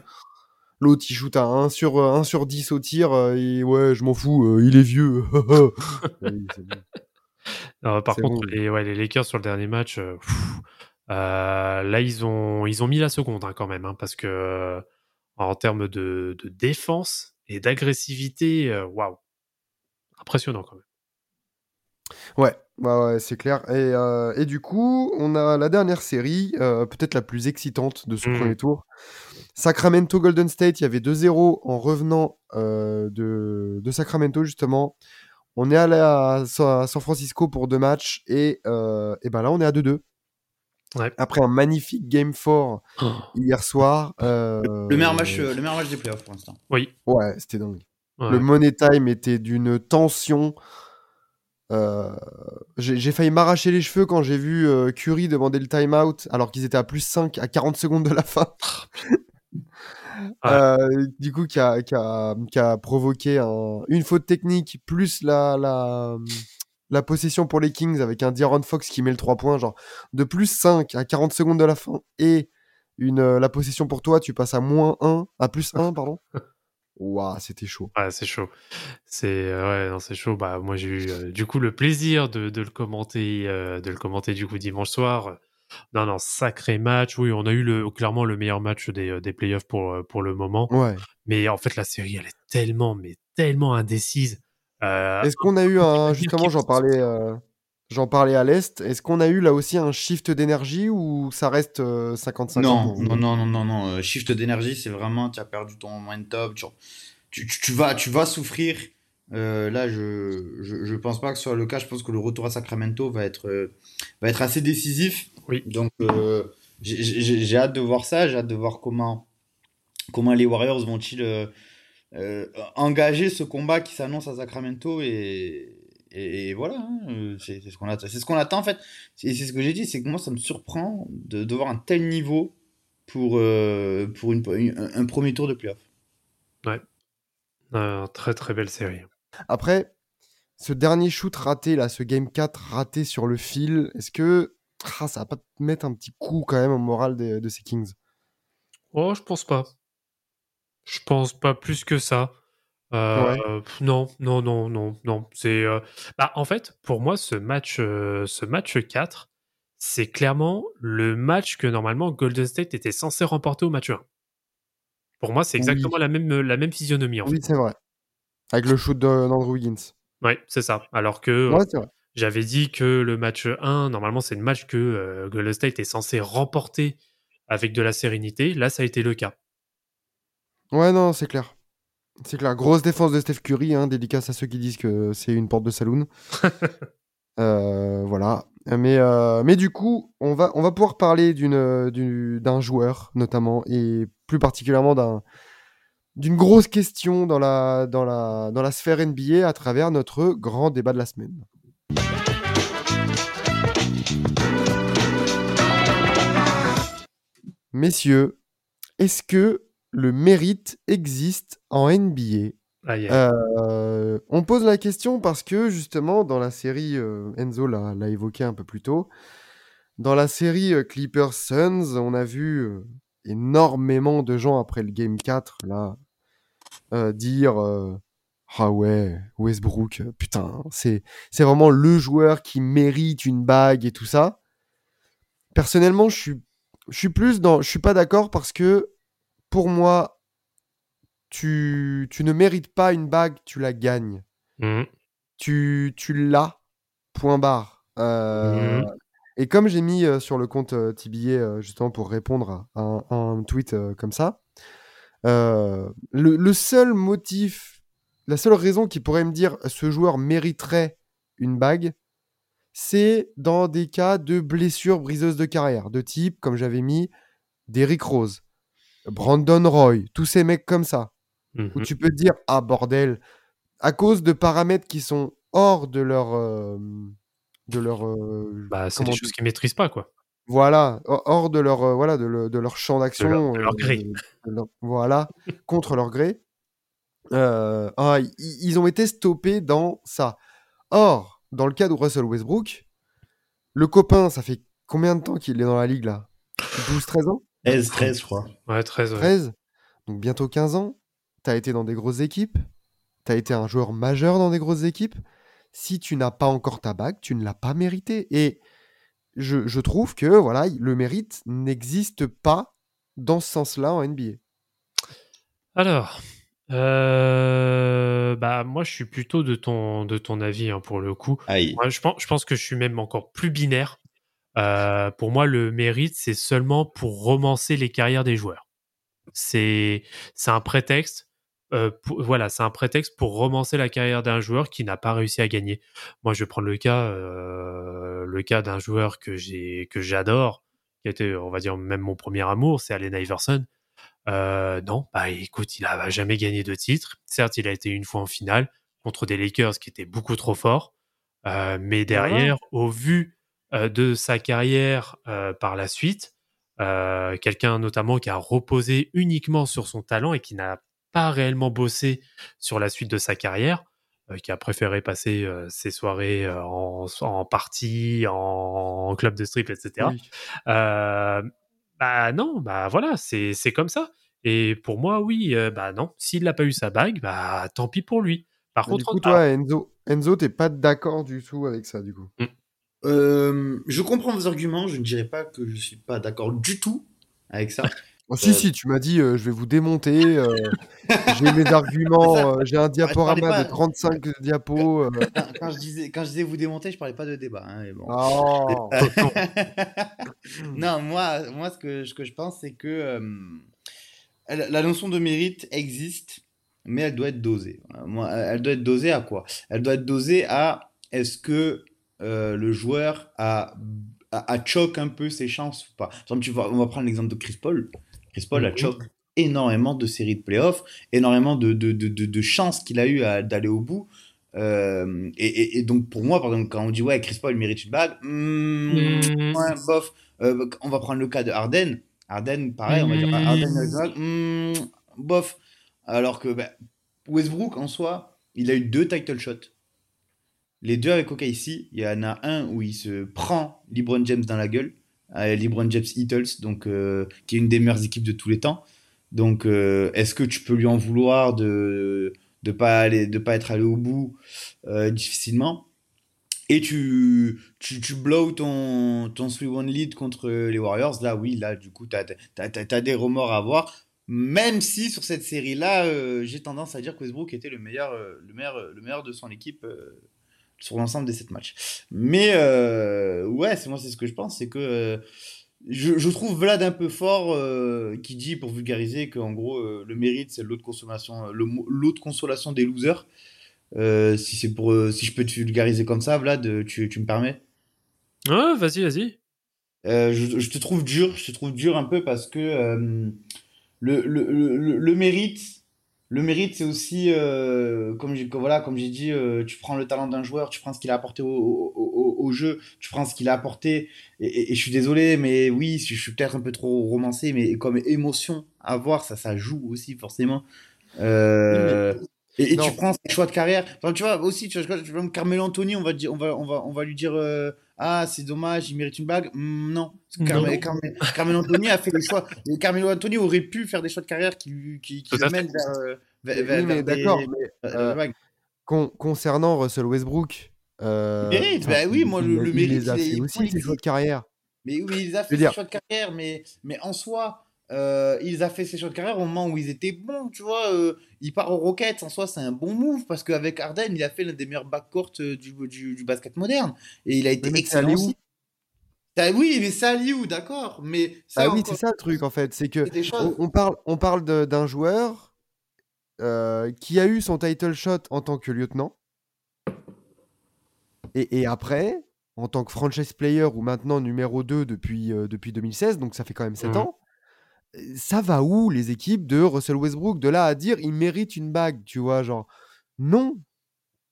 L'autre, il shoot à 1 sur 10 au tir. Et ouais, je m'en fous. Il est vieux. Oui, c'est bon. Non, par contre, bon. Les Lakers sur le dernier match, là, ils ont mis la seconde hein, quand même. Hein, parce que en termes de défense. Et d'agressivité, waouh, impressionnant quand même. Ouais, c'est clair. Et du coup, on a la dernière série, peut-être la plus excitante de ce premier tour. Sacramento Golden State, il y avait 2-0 en revenant de Sacramento justement. On est allé à San Francisco pour 2 matchs et là on est à 2-2. Ouais. Après un magnifique Game 4 hier soir. Le meilleur match des playoffs pour l'instant. Oui. Ouais, c'était dingue. Ouais. Le Money Time était d'une tension. J'ai failli m'arracher les cheveux quand j'ai vu Curry demander le timeout alors qu'ils étaient à +5 à 40 secondes de la fin. Du coup, qui a provoqué une faute technique plus la possession pour les Kings avec un De'Aaron Fox qui met le 3 points, genre de +5 à 40 secondes de la fin et la possession pour toi, tu passes à +1, pardon. Waouh, c'était chaud. Ouais, c'est chaud. C'est chaud. Moi, j'ai eu du coup le plaisir de le commenter, du coup dimanche soir. Non, sacré match. Oui, on a eu clairement le meilleur match des playoffs pour le moment. Ouais. Mais en fait, la série, elle est tellement, mais tellement indécise. Est-ce qu'on a eu un... Justement, j'en parlais à l'Est. Est-ce qu'on a eu là aussi un shift d'énergie ou ça reste 55? Non. Shift d'énergie, c'est vraiment tu as perdu ton momentum. Tu vas souffrir. Là, je pense pas que ce soit le cas. Je pense que le retour à Sacramento va être assez décisif. Oui. Donc, j'ai hâte de voir ça. J'ai hâte de voir comment les Warriors vont-ils... engager ce combat qui s'annonce à Sacramento et voilà, hein, c'est ce qu'on attend en fait, c'est ce que j'ai dit, c'est que moi ça me surprend de voir un tel niveau pour un premier tour de playoff. Ouais, très très belle série. Après, ce dernier shoot raté là, ce game 4 raté sur le fil, est-ce que ça va pas mettre un petit coup quand même au moral de ces Kings? Oh, je pense pas. Je pense pas plus que ça. Ouais. Non. C'est, en fait, pour moi, ce match 4, c'est clairement le match que normalement Golden State était censé remporter au match 1. Pour moi, c'est exactement la même physionomie. En fait. C'est vrai. Avec le shoot d'Andrew Wiggins. Oui, c'est ça. Alors que c'est vrai. J'avais dit que le match 1, normalement, c'est le match que Golden State est censé remporter avec de la sérénité. Là, ça a été le cas. Ouais, non, c'est clair. C'est clair. Grosse défense de Steph Curry, hein, dédicace à ceux qui disent que c'est une porte de saloon. Voilà. Mais du coup, on va pouvoir parler d'un joueur, notamment, et plus particulièrement d'une grosse question dans la sphère NBA à travers notre grand débat de la semaine. Messieurs, est-ce que le mérite existe en NBA? On pose la question parce que justement dans la série, Enzo l'a évoqué un peu plus tôt, dans la série Clippers Suns, on a vu énormément de gens après le Game 4 là, dire ah ouais, Westbrook, putain, c'est vraiment le joueur qui mérite une bague et tout ça. Personnellement, je suis pas d'accord parce que pour moi, tu ne mérites pas une bague, tu la gagnes. Mmh. Tu l'as, point barre. Et comme j'ai mis sur le compte Tibillet, justement pour répondre à un tweet comme ça, le seul motif, la seule raison qui pourrait me dire ce joueur mériterait une bague, c'est dans des cas de blessures briseuses de carrière, de type, comme j'avais mis, Derrick Rose, Brandon Roy, tous ces mecs comme ça, où tu peux te dire, ah bordel, à cause de paramètres qui sont hors de leur... c'est des choses qu'ils ne maîtrisent pas, quoi. Voilà, hors de leur, de leur champ d'action. De leur gré. Voilà, contre leur gré. Ils ont été stoppés dans ça. Or, dans le cas de Russell Westbrook, le copain, ça fait combien de temps qu'il est dans la ligue, là? 12-13 ans? 13, je crois. Ouais, 13. Ouais. 13, donc bientôt 15 ans. T'as été dans des grosses équipes. T'as été un joueur majeur dans des grosses équipes. Si tu n'as pas encore ta bague, tu ne l'as pas mérité. Et je trouve que voilà, le mérite n'existe pas dans ce sens-là en NBA. Alors, moi, je suis plutôt de ton avis, hein, pour le coup. Moi, je pense que je suis même encore plus binaire. Pour moi, le mérite, c'est seulement pour romancer les carrières des joueurs. C'est un prétexte. C'est un prétexte pour romancer la carrière d'un joueur qui n'a pas réussi à gagner. Moi, je vais prendre le cas d'un joueur que j'adore, qui était, on va dire, même mon premier amour, c'est Allen Iverson. Écoute, il n'a jamais gagné de titre. Certes, il a été une fois en finale contre des Lakers qui étaient beaucoup trop forts, mais derrière, au vu de sa carrière par la suite, quelqu'un notamment qui a reposé uniquement sur son talent et qui n'a pas réellement bossé sur la suite de sa carrière, qui a préféré passer ses soirées en party, en club de strip, etc. Oui. C'est comme ça. Et pour moi, oui, non, s'il n'a pas eu sa bague, tant pis pour lui. Par contre, du coup, toi, Enzo, t'es pas d'accord du tout avec ça, du coup? Je comprends vos arguments, je ne dirais pas que je ne suis pas d'accord du tout avec ça. Oh, si, tu m'as dit je vais vous démonter, j'ai mes arguments, j'ai un diaporama de 35 diapos. Quand je disais vous démonter, je parlais pas de débat. Hein, mais bon. Oh. Non, moi ce que je pense, c'est que la notion de mérite existe, mais elle doit être dosée. Elle doit être dosée à quoi ? Elle doit être dosée à est-ce que le joueur a choque un peu ses chances ou pas. Par exemple, on va prendre l'exemple de Chris Paul. Chris Paul a choqué énormément de séries de playoffs, énormément de chances qu'il a eu d'aller au bout. Et donc, pour moi, par exemple, quand on dit ouais, Chris Paul mérite une bague, ouais, bof. On va prendre le cas de Harden. Harden, pareil, on va dire Harden a une bague, bof. Alors que Westbrook, en soi, il a eu 2 title shots. Les 2 avec OKC, il y en a un où il se prend LeBron James dans la gueule. LeBron James Heatles, donc qui est une des meilleures équipes de tous les temps. Donc, est-ce que tu peux lui en vouloir de pas être allé au bout difficilement ? Et tu blows ton 3-1 lead contre les Warriors. Là, oui, là, du coup, t'as des remords à avoir. Même si sur cette série-là, j'ai tendance à dire que Westbrook était le meilleur de son équipe. Sur l'ensemble des 7 matchs. Mais ouais, c'est ce que je pense, c'est que je trouve Vlad un peu fort qui dit, pour vulgariser, qu'en gros, le mérite, c'est l'autre consolation des losers. Si je peux te vulgariser comme ça, Vlad, tu me permets ? Ah, vas-y. Je te trouve dur, un peu parce que le mérite... Le mérite, c'est aussi, comme j'ai dit, tu prends le talent d'un joueur, tu prends ce qu'il a apporté au jeu, tu prends ce qu'il a apporté, et je suis désolé, mais oui, je suis peut-être un peu trop romancé, mais comme émotion à voir, ça joue aussi, forcément. Et tu prends ses choix de carrière. Enfin, tu vois, aussi, Carmelo Anthony, on va lui dire... c'est dommage, il mérite une bague. Non. Carmelo Anthony a fait des choix. Carmelo Anthony aurait pu faire des choix de carrière qui le mènent vers d'accord. Concernant Russell Westbrook, il a fait aussi des choix de carrière. Mais oui, il a fait des choix de carrière, mais en soi, il a fait ses choix de carrière au moment où ils étaient bons, tu vois. Il part aux Rockets, en soi, c'est un bon move parce qu'avec Harden, il a fait l'un des meilleurs backcourts du basket moderne et il a été excellent. Oui, mais ça allait où, d'accord. Mais ça, c'est ça le truc en fait, c'est que on parle d'un joueur qui a eu son title shot en tant que lieutenant et après en tant que franchise player ou maintenant numéro 2 depuis 2016, donc ça fait quand même 7 ans. Ça va où les équipes de Russell Westbrook de là à dire il mérite une bague, tu vois, genre non.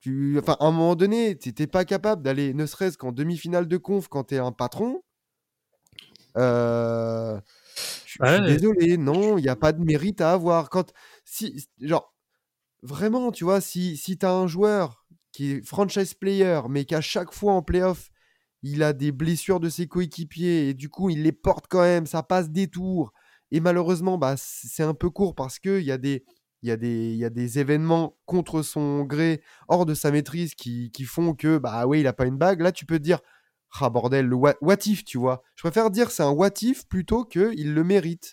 À un moment donné, t'étais pas capable d'aller ne serait-ce qu'en demi-finale de conf quand t'es un patron. Je suis désolé, non, il n'y a pas de mérite à avoir. Vraiment, tu vois, si t'as un joueur qui est franchise player, mais qu'à chaque fois en playoff, il a des blessures de ses coéquipiers et du coup, il les porte quand même, ça passe des tours. Et malheureusement, c'est un peu court parce qu'il y a des événements contre son gré, hors de sa maîtrise, qui font que, il n'a pas une bague. Là, tu peux te dire, ah bordel, le what if, tu vois. Je préfère dire c'est un what if plutôt qu'il le mérite.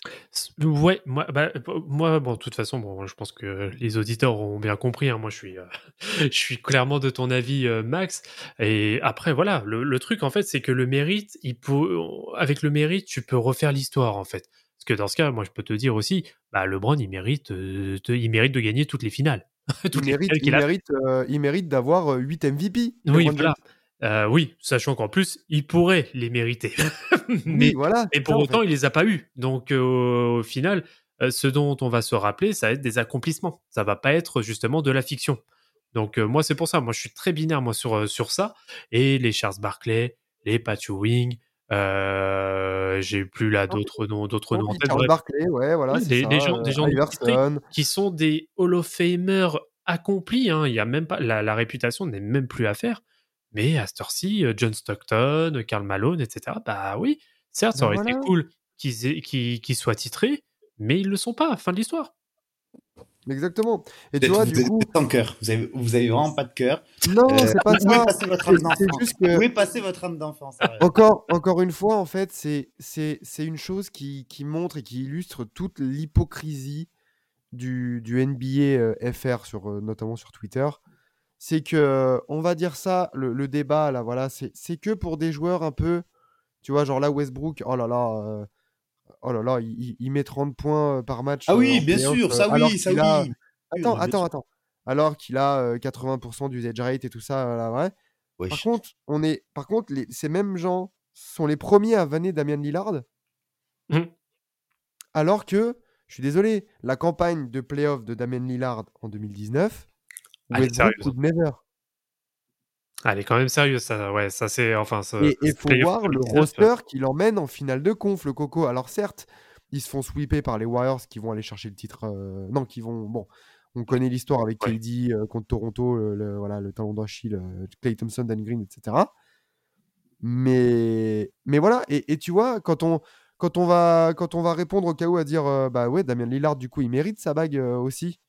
Ouais, moi, de toute façon, je pense que les auditeurs ont bien compris. Hein, moi, je suis clairement de ton avis, Max. Et après, voilà, le truc, en fait, c'est que le mérite, avec le mérite, tu peux refaire l'histoire, en fait. Parce que dans ce cas, moi, je peux te dire aussi, LeBron, il mérite de gagner toutes les finales. Il mérite d'avoir 8 MVP. Oui, voilà. Oui, sachant qu'en plus, il pourrait les mériter. Mais oui, voilà, et pour autant, en fait, il ne les a pas eus. Donc, au final, ce dont on va se rappeler, ça va être des accomplissements. Ça ne va pas être justement de la fiction. Donc, moi, c'est pour ça. Moi, je suis très binaire sur ça. Et les Charles Barkley, les Pat Ewing... j'ai plus là d'autres noms. Charles Barkley, ouais, voilà. Des gens qui sont des Hall of Famers accomplis. Hein. Il y a même pas la réputation n'est même plus à faire. Mais à cette heure-ci, John Stockton, Karl Malone, etc. Oui, certes, ça aurait été cool qu'ils soient titrés, mais ils le sont pas. Fin de l'histoire. Exactement. Et tu vois, du coup, sans cœur. Vous avez vraiment pas de cœur. Non, c'est pas ça. Vous pouvez passer votre âme d'enfant. Encore une fois, en fait, c'est une chose qui montre et qui illustre toute l'hypocrisie du NBA FR notamment sur Twitter. C'est que, on va dire ça, le débat là, voilà, c'est que pour des joueurs un peu, tu vois, genre là Westbrook, oh là là, il met 30 points par match. Ah oui, bien sûr, ça oui. Attends. Alors qu'il a 80% d'usage rate et tout ça, là, ouais. Wesh. Par contre, ces mêmes gens sont les premiers à vanner Damian Lillard. Mmh. Alors que, je suis désolé, la campagne de play-off de Damian Lillard en 2019, Westbrook ou Never. Ah, elle est quand même sérieuse, ça. Ouais, ça c'est. Enfin, ça, et il faut voir le roster qui l'emmène en finale de conf, le coco. Alors certes, ils se font sweeper par les Warriors qui vont aller chercher le titre. Bon, on connaît l'histoire avec KD contre Toronto, le talon d'Achille, Klay Thompson, Dan Green, etc. Mais voilà. Et tu vois, quand on va répondre au KO à dire Damian Lillard, du coup, il mérite sa bague aussi.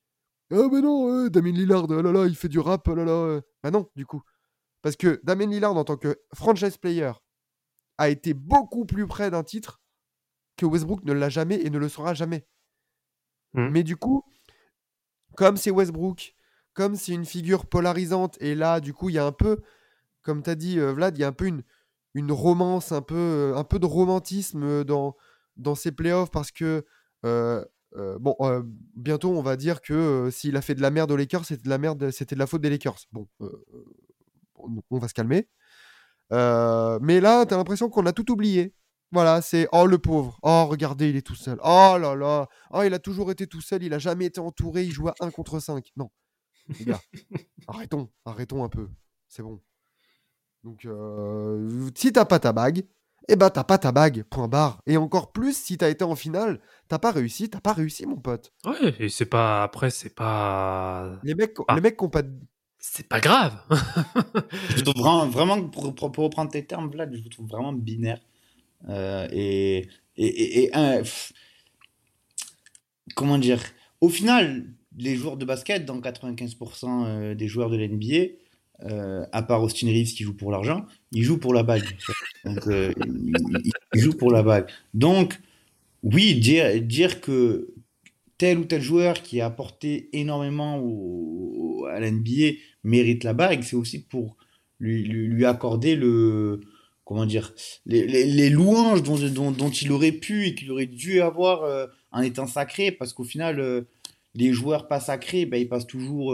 Ah ben non, Damian Lillard, oh là là, il fait du rap, oh là là. Bah non, du coup. Parce que Damian Lillard, en tant que franchise player, a été beaucoup plus près d'un titre que Westbrook ne l'a jamais et ne le sera jamais. Mmh. Mais du coup, comme c'est Westbrook, comme c'est une figure polarisante, et là, du coup, il y a un peu, comme tu as dit, Vlad, il y a un peu une romance, un peu de romantisme dans ces playoffs, parce que, bientôt, on va dire que s'il a fait de la merde aux Lakers, c'était de la faute des Lakers. Bon... on va se calmer, mais là t'as l'impression qu'on a tout oublié. Voilà, c'est oh le pauvre, oh regardez il est tout seul, oh là là, oh il a toujours été tout seul, il a jamais été entouré, il joue à 1 contre 5. Non les gars, arrêtons un peu, c'est bon. Donc si t'as pas ta bague, t'as pas ta bague, point barre. Et encore plus si t'as été en finale, t'as pas réussi mon pote. Ouais, et c'est pas, après c'est pas les mecs qui ont pas de... C'est pas grave. Je trouve vraiment, pour reprendre tes termes, Vlad, je vous trouve vraiment binaire. Comment dire ? Au final, les joueurs de basket, dans 95% des joueurs de l'NBA, à part Austin Reeves qui joue pour l'argent, ils jouent pour la bague. Donc, ils jouent pour la bague. Donc, oui, dire que tel ou tel joueur qui a apporté énormément à l'NBA mérite la bague, c'est aussi pour lui accorder les louanges dont il aurait pu et qu'il aurait dû avoir en étant sacré, parce qu'au final, les joueurs pas sacrés, ils passent toujours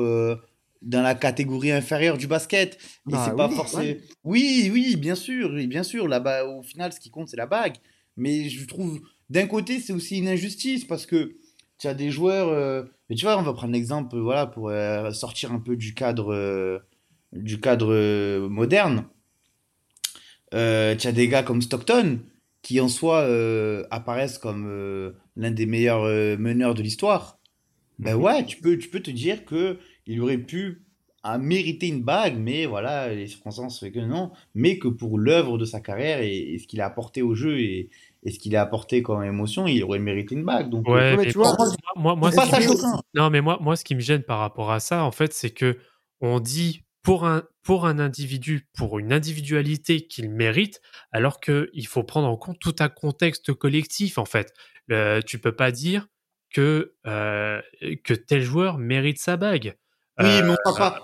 dans la catégorie inférieure du basket. Et c'est pas forcément... Ouais. Oui, bien sûr. Là-bas, au final, ce qui compte, c'est la bague. Mais je trouve, d'un côté, c'est aussi une injustice, parce que tu as des joueurs, mais tu vois, on va prendre l'exemple, voilà, pour sortir un peu du cadre moderne. Tu as des gars comme Stockton qui en soi apparaissent comme l'un des meilleurs meneurs de l'histoire. Ben ouais, tu peux te dire que il aurait pu mériter une bague, mais voilà, les circonstances fait que non, mais que pour l'œuvre de sa carrière et ce qu'il a apporté au jeu et ce qu'il a apporté comme émotion, il aurait mérité une bague. Donc, ouais, mais tu vois, moi, c'est pas ça choquant. Non, mais moi, ce qui me gêne par rapport à ça, en fait, c'est que on dit pour un individu, pour une individualité qu'il mérite, alors qu'il faut prendre en compte tout un contexte collectif, en fait. Tu peux pas dire que tel joueur mérite sa bague. Oui, mais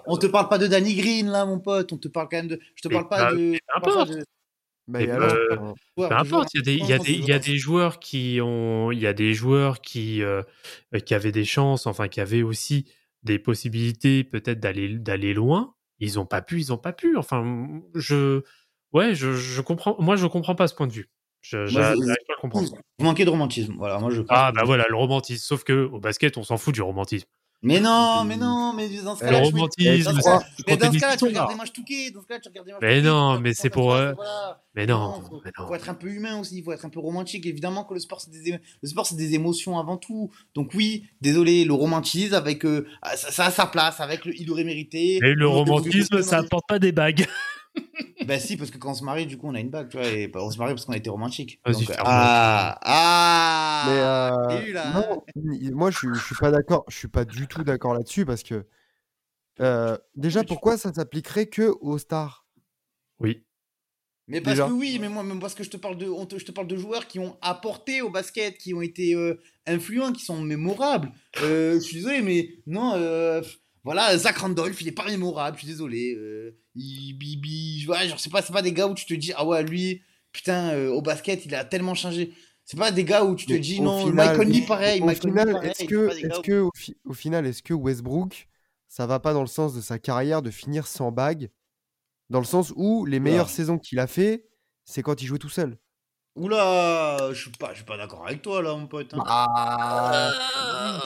on te parle pas de Danny Green, là, mon pote. On te parle quand même de... Je te parle pas de... Peu importe, il y a des joueurs qui avaient des chances, enfin qui avaient aussi des possibilités peut-être d'aller loin. Ils n'ont pas pu. Enfin, je comprends pas ce point de vue. Vous manquez de romantisme, voilà. Le romantisme. Sauf que au basket, on s'en fout du romantisme. Mais non, dans ce cas-là, tu regardes des matchs touqués, dans ce cas-là, tu regardes des matchs. Mais non. Faut être un peu humain aussi, il faut être un peu romantique. Évidemment que le sport, c'est des émotions avant tout. Donc oui, désolé, le romantisme avec ça a sa place, avec il aurait mérité. Et le romantisme, ça apporte pas des bagues. Bah si, parce que quand on se marie, du coup, on a une bague, tu vois. Et on se marie parce qu'on a été romantique. Ah, donc, mais non, moi, je suis pas d'accord. Je suis pas du tout d'accord là-dessus parce que déjà, pourquoi ça s'appliquerait que aux stars? Oui. Mais parce que oui, mais moi, même parce que je te parle de joueurs qui ont apporté au basket, qui ont été influents, qui sont mémorables. Je suis désolé, mais non. Voilà, Zach Randolph, il est pas mémorable, je suis désolé. Ouais, genre, c'est pas des gars où tu te dis, ah ouais, lui, putain, au basket, il a tellement changé. C'est pas des gars où tu te dis, non, Mike Conley, pareil. Au final, est-ce que Westbrook, ça va pas dans le sens de sa carrière de finir sans bague? Dans le sens où les meilleures saisons qu'il a fait, c'est quand il jouait tout seul. Oula, je suis pas d'accord avec toi là, mon pote. Hein.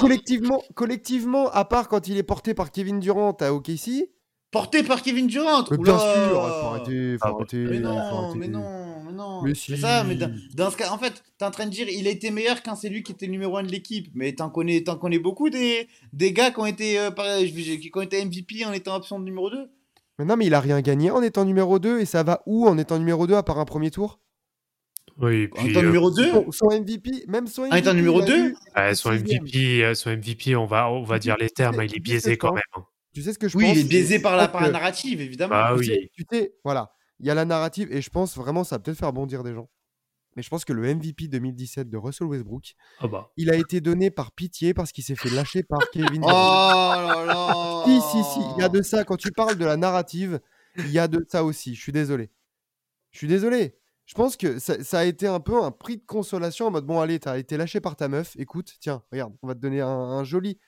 Collectivement, à part quand il est porté par Kevin Durant à OKC. Porté par Kevin Durant. Bien sûr, faut arrêter. Mais non. Mais si. C'est ça, mais dans ce cas, en fait, t'es en train de dire, il a été meilleur quand c'est lui qui était le numéro 1 de l'équipe. Mais t'en connais beaucoup des gars qui ont été, MVP en étant option de numéro 2. Mais non, mais il a rien gagné en étant numéro 2 et ça va où en étant numéro 2 à part un premier tour? Oui, puis, en étant numéro 2, son MVP, même son MVP. En étant numéro 2 son MVP, on va dire les termes, il est biaisé quand même. Tu sais ce que je pense? Oui, il est biaisé par la narrative, évidemment. Ah, tu sais, voilà, il y a la narrative et je pense vraiment ça va peut-être faire bondir des gens. Mais je pense que le MVP 2017 de Russell Westbrook, il a été donné par pitié parce qu'il s'est fait lâcher par Kevin Durant. Oh là là. Si, il y a de ça. Quand tu parles de la narrative, il y a de ça aussi. Je suis désolé. Je pense que ça a été un peu un prix de consolation en mode, bon, allez, t'as été lâché par ta meuf. Écoute, tiens, regarde, on va te donner un joli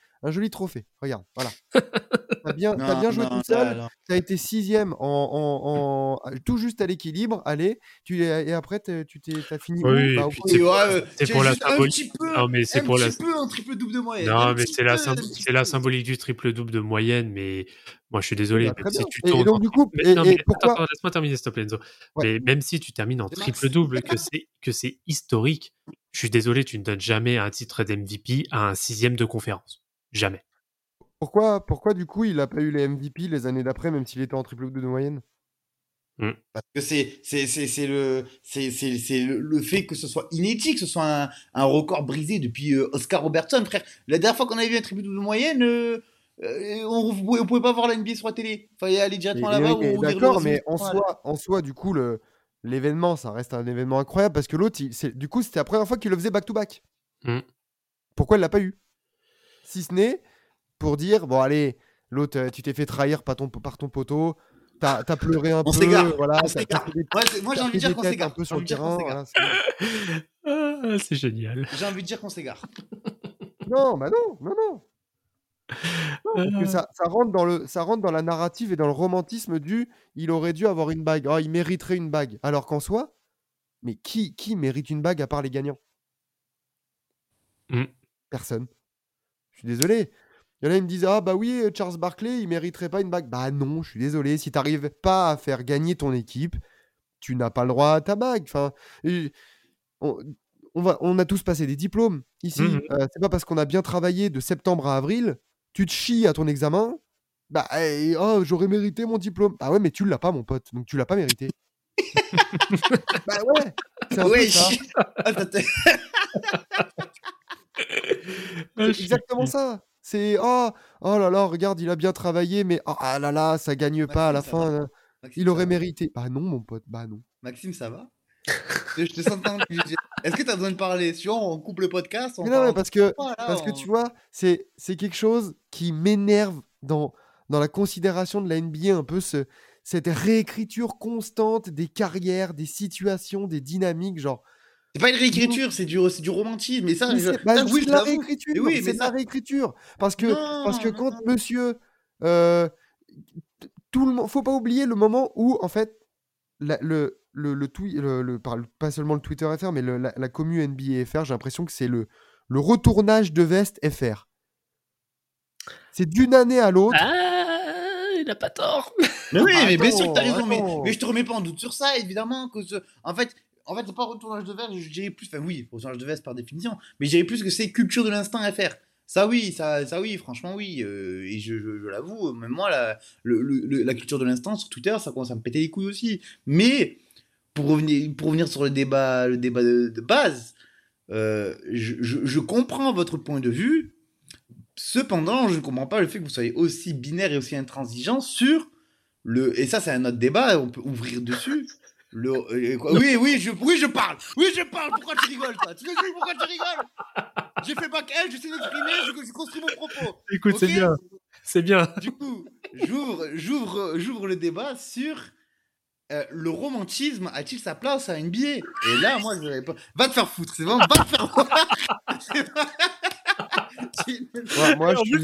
trophée. Regarde, voilà. T'as bien joué tout seul. T'as été 6e en tout juste à l'équilibre. Allez, et après t'as fini. Oui, c'est pour la symbolique. Un triple double de moyenne. Non, mais c'est la symbolique du triple double de moyenne. Mais moi, je suis désolé. Même si tu tournes. Et donc du coup, laisse-moi terminer, s'il te plaît, Enzo. Mais même si tu termines en triple double, que c'est historique. Je suis désolé, tu ne donnes jamais un titre d'MVP à un 6e de conférence. Jamais. Pourquoi du coup il n'a pas eu les MVP les années d'après même s'il était en triple double de moyenne? Parce que c'est le fait que ce soit inédit, que ce soit un record brisé depuis Oscar Robertson, frère. La dernière fois qu'on avait vu un triple double de moyenne, on pouvait pas voir la NBA sur la télé. Fallait aller directement là-bas. D'accord, mais en soi du coup l'événement ça reste un événement incroyable parce que l'autre du coup c'était la première fois qu'il le faisait back to back. Pourquoi il l'a pas eu? Si ce n'est pour dire, bon allez, l'autre, tu t'es fait trahir par ton poteau, t'as pleuré un peu. On s'égare. Moi j'ai envie de dire qu'on s'égare. C'est génial. J'ai envie de dire qu'on s'égare. Non. Parce que ça rentre dans la narrative et dans le romantisme du « il aurait dû avoir une bague, il mériterait une bague ». Alors qu'en soi, mais qui mérite une bague à part les gagnants? Personne. Je suis désolé. Il y en a qui me disent, ah bah oui, Charles Barkley, il mériterait pas une bague. Bah non, je suis désolé, si t'arrives pas à faire gagner ton équipe, tu n'as pas le droit à ta bague. Enfin, on a tous passé des diplômes ici. C'est pas parce qu'on a bien travaillé de septembre à avril, tu te chies à ton examen, bah j'aurais mérité mon diplôme. Bah ouais, mais tu l'as pas, mon pote, donc tu l'as pas mérité. Bah ouais, c'est un peu ça. C'est exactement ça. C'est oh là là, regarde, il a bien travaillé, mais ah là là, ça gagne Maxime, pas à la fin. Maxime, il aurait mérité. Bah non, mon pote, bah non. Maxime, ça va? Je te sens tant que est-ce que t'as besoin de parler? Si on coupe le podcast, parce que tu vois, c'est quelque chose qui m'énerve dans la considération de la NBA, un peu cette réécriture constante des carrières, des situations, des dynamiques, genre. C'est pas une réécriture, c'est du romantisme. Mais ça, c'est de la réécriture. Parce que quand monsieur, tout le monde, faut pas oublier le moment où en fait, pas seulement le Twitter FR, mais la commu NBA FR, j'ai l'impression que c'est le retournage de veste FR. C'est d'une année à l'autre. Il a pas tort. Mais oui, mais bien sûr que t'as raison. Mais je te remets pas en doute sur ça, évidemment. En fait, c'est pas retournage de veste, je dirais plus, enfin oui, retournage de veste par définition, mais je dirais plus que c'est culture de l'instant FR. Ça oui, franchement oui, et je l'avoue, même moi, la culture de l'instant sur Twitter, ça commence à me péter les couilles aussi. Mais pour revenir sur le débat de base, je comprends votre point de vue, cependant, je ne comprends pas le fait que vous soyez aussi binaire et aussi intransigeant sur le... Et ça, c'est un autre débat, on peut ouvrir dessus... Oui, je parle. Pourquoi tu rigoles, toi? Tu me dis pourquoi tu rigoles? J'ai fait bac L, j'essaie d'exprimer, je construis mon propos. Écoute, okay, c'est bien. Du coup, j'ouvre le débat sur le romantisme a-t-il sa place à NBA? Et là, moi, je vais pas. Va te faire foutre, c'est bon. Va te faire voir. Moi, en plus,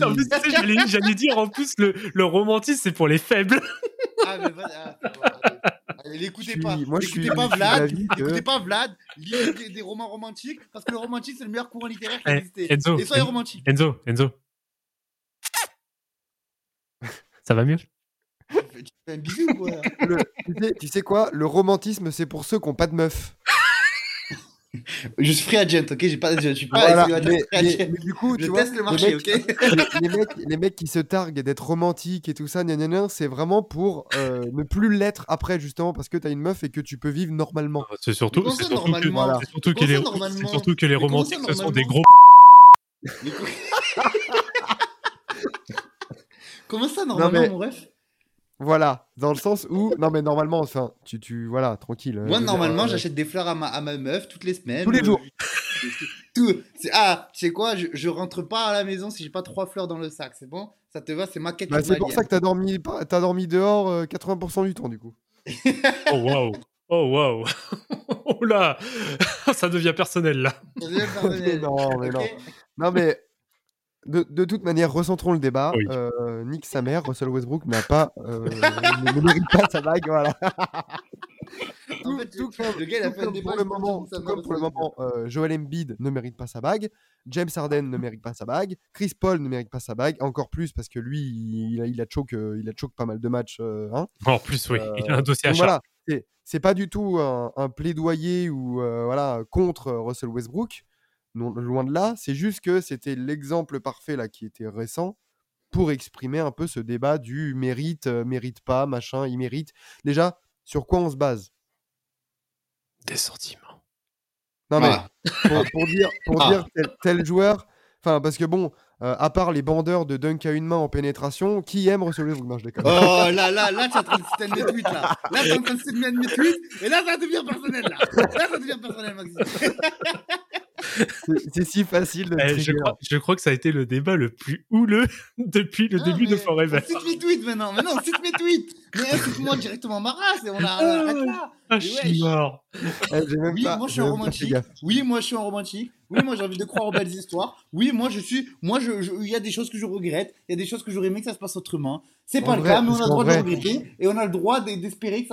j'allais dire en plus le romantisme c'est pour les faibles. Ah mais voilà. L'écoutez pas, Vlad, lisez des romans romantiques, parce que le romantisme c'est le meilleur courant littéraire qui existait. Et soyez romantique. Enzo. Ça va mieux? Tu fais un bisou ou quoi? Tu sais quoi? Le romantisme c'est pour ceux qui n'ont pas de meuf. Je suis free agent, ok? Mais du coup, tu vois, le marché, les mecs qui se targuent d'être romantiques et tout ça, c'est vraiment pour ne plus l'être après, justement, parce que t'as une meuf et que tu peux vivre normalement. C'est surtout que les romantiques, ce sont des gros. Comment ça, normalement, mon ref? Voilà, dans le sens où... Non, mais normalement, enfin, tu voilà, tranquille. Moi, normalement, j'achète des fleurs à ma meuf toutes les semaines. Tous les jours. Tu sais quoi, je rentre pas à la maison si j'ai pas 3 fleurs dans le sac, c'est bon? Ça te va, c'est ma quête. C'est pour ça que t'as dormi dehors 80% du temps, du coup. Oh, waouh. Oh là, ça devient personnel, là. Non, mais... De toute manière, recentrons le débat. Oui. Nick sa mère, Russell Westbrook ne mérite pas sa bague. Voilà. Pour le moment, Joel Embiid ne mérite pas sa bague. James Harden ne mérite pas sa bague. Chris Paul ne mérite pas sa bague. Encore plus parce que lui, il a choqué pas mal de matchs. En plus, oui, il a un dossier à charge. Voilà, c'est pas du tout un plaidoyer ou contre Russell Westbrook. Non, loin de là, c'est juste que c'était l'exemple parfait là qui était récent pour exprimer un peu ce débat du mérite, mérite pas, machin, il mérite. Déjà, sur quoi on se base? Des sentiments. Non mais pour dire tel joueur, enfin parce que bon, à part les bandeurs de dunk à une main en pénétration, qui aime Russell Westbrook? Non, je déconne. Oh là, tu es en train de citer mes tweets là. Là, tu es en train de citer mes tweets et là ça devient personnel là. Là ça devient personnel, Maxime. C'est si facile de trigger. Je crois que ça a été le débat le plus houleux depuis le début de Forever. Cite mes tweets maintenant, cite mes tweets. Mais cite-moi directement ma race et on arrête là. Je suis mort. Moi je suis romantique. Oui, moi j'ai envie de croire aux belles histoires. Oui, il y a des choses que je regrette, il y a des choses que j'aurais aimé que ça se passe autrement. C'est pas le cas, mais on a le droit de regretter et on a le droit d'espérer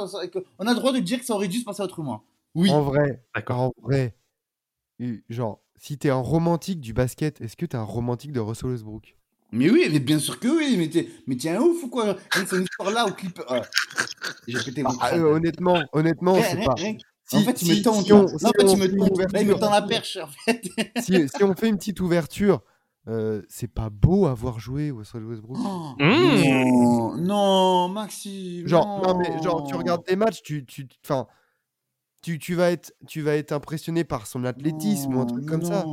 on a le droit de dire que ça aurait dû se passer autrement. Oui. En vrai. D'accord, en vrai. Genre, si t'es un romantique du basket, est-ce que t'es un romantique de Russell Westbrook? Mais oui, mais bien sûr que oui, mais t'es un ouf ou quoi? C'est une histoire là au clip. J'ai pété mon crâne. Honnêtement, c'est pas. En fait, tu me tends la perche, en fait. Si on fait une petite ouverture, c'est pas beau avoir joué Russell Westbrook. Oh, non, Maxime. Genre, tu regardes tes matchs, tu vas être impressionné par son athlétisme ou un truc comme ça.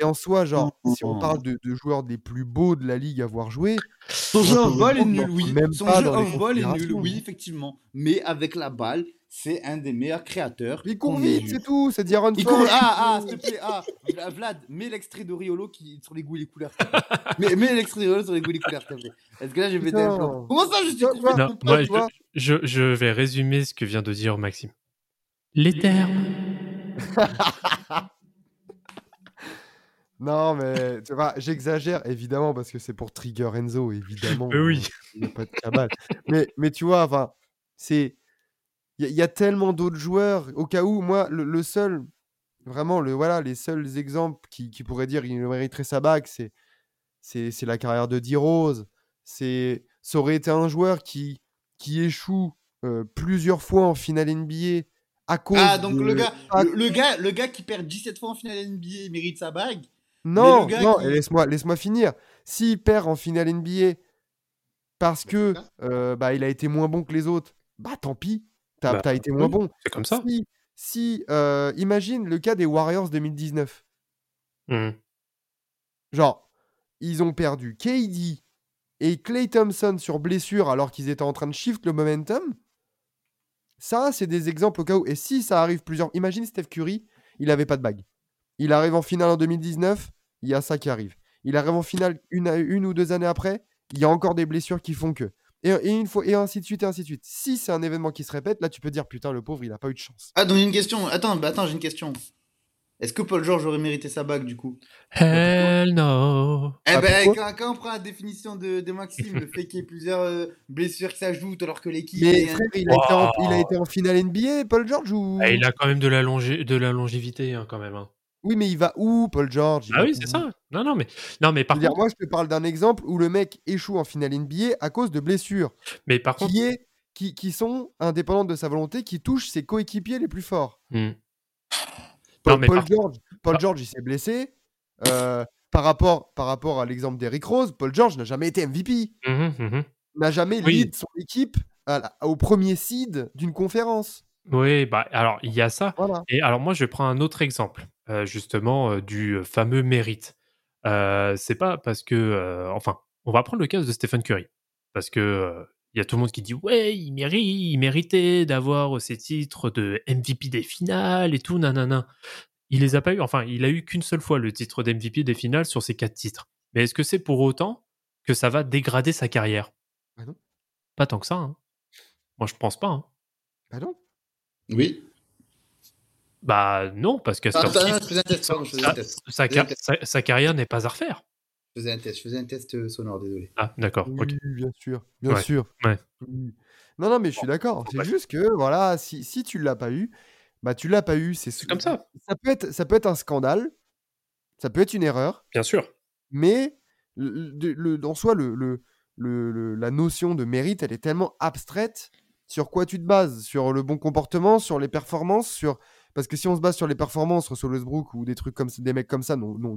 Et en soi, genre, si on parle de joueurs des plus beaux de la ligue à avoir joué... Son jeu en vol est nul, oui. Effectivement. Mais avec la balle, c'est un des meilleurs créateurs. Il court vite, c'est tout, c'est De'Aaron Fox. S'il te plaît, Vlad, mets l'extrait de Riolo sur les goûts et les couleurs. Mets l'extrait de Riolo sur les goûts et les couleurs, s'il te plaît. Parce que là, j'ai pété un plan. Comment ça, je vais résumer ce que vient de dire Maxime. Les termes. Non, mais tu vois, j'exagère évidemment parce que c'est pour trigger Enzo, évidemment. Oui. Il n'y a pas de cabale. mais tu vois, enfin, c'est. Il y a tellement d'autres joueurs. Au cas où, moi, le seul, vraiment, les seuls exemples qui pourraient dire qu'il mériterait sa bague, c'est la carrière de D-Rose. Ça aurait été un joueur qui échoue plusieurs fois en finale NBA. Donc le gars qui perd 17 fois en finale NBA, il mérite sa bague. Non, non, qui... laisse-moi finir. S'il perd en finale NBA parce que il a été moins bon que les autres, bah tant pis, t'as été moins bon. C'est comme ça. Si, imagine le cas des Warriors 2019. Mmh. Genre, ils ont perdu KD et Klay Thompson sur blessure alors qu'ils étaient en train de shift le momentum. Ça, c'est des exemples au cas où. Et si ça arrive plusieurs... Imagine Steph Curry, il n'avait pas de bague. Il arrive en finale en 2019, il y a ça qui arrive. Il arrive en finale une ou deux années après, il y a encore des blessures qui font que... Et ainsi de suite, et ainsi de suite. Si c'est un événement qui se répète, là, tu peux dire, putain, le pauvre, il n'a pas eu de chance. Ah, donc une question. Attends, j'ai une question. Est-ce que Paul George aurait mérité sa bague, du coup? Hell no. Quand on prend la définition de Maxime, le fait qu'il y ait plusieurs blessures qui s'ajoutent alors que l'équipe... Mais frère, il a été en finale NBA, Paul George, ou... Ah, il a quand même de la longévité, hein, quand même. Hein. Oui, mais il va où, Paul George? Ah oui, c'est ça. Non, mais par contre... Moi, je te parle d'un exemple où le mec échoue en finale NBA à cause de blessures. Mais par contre... Qui sont indépendantes de sa volonté, qui touchent ses coéquipiers les plus forts. Mm. Paul George, il s'est blessé. Par rapport à l'exemple d'Eric Rose, Paul George n'a jamais été MVP. N'a jamais lead son équipe au premier seed d'une conférence. Oui, bah, alors il y a ça. Voilà. Et alors moi, je prends un autre exemple. Justement du fameux mérite. C'est pas parce que... on va prendre le cas de Stephen Curry. Parce que y a tout le monde qui dit « Ouais, il méritait d'avoir ces titres de MVP des finales et tout, nanana. » Il les a pas eu. Enfin, il a eu qu'une seule fois le titre d'MVP des finales sur ces 4 titres. Mais est-ce que c'est pour autant que ça va dégrader sa carrière? Bah non. Pas tant que ça. Hein. Moi, je pense pas. Hein. Bah non. Oui. Bah non, parce que sa carrière n'est pas à refaire. Je faisais un test sonore, désolé. Ah, d'accord. Oui, okay. Bien sûr. Ouais. Non, mais je suis d'accord. C'est juste que, voilà, si tu ne l'as pas eu, bah tu ne l'as pas eu. C'est comme ça. Ça peut être un scandale, ça peut être une erreur. Bien sûr. Mais en soi, la notion de mérite, elle est tellement abstraite. Sur quoi tu te bases? Sur le bon comportement, sur les performances, sur... Parce que si on se base sur les performances, Russell Westbrook ou des trucs comme ça, des mecs comme ça n'ont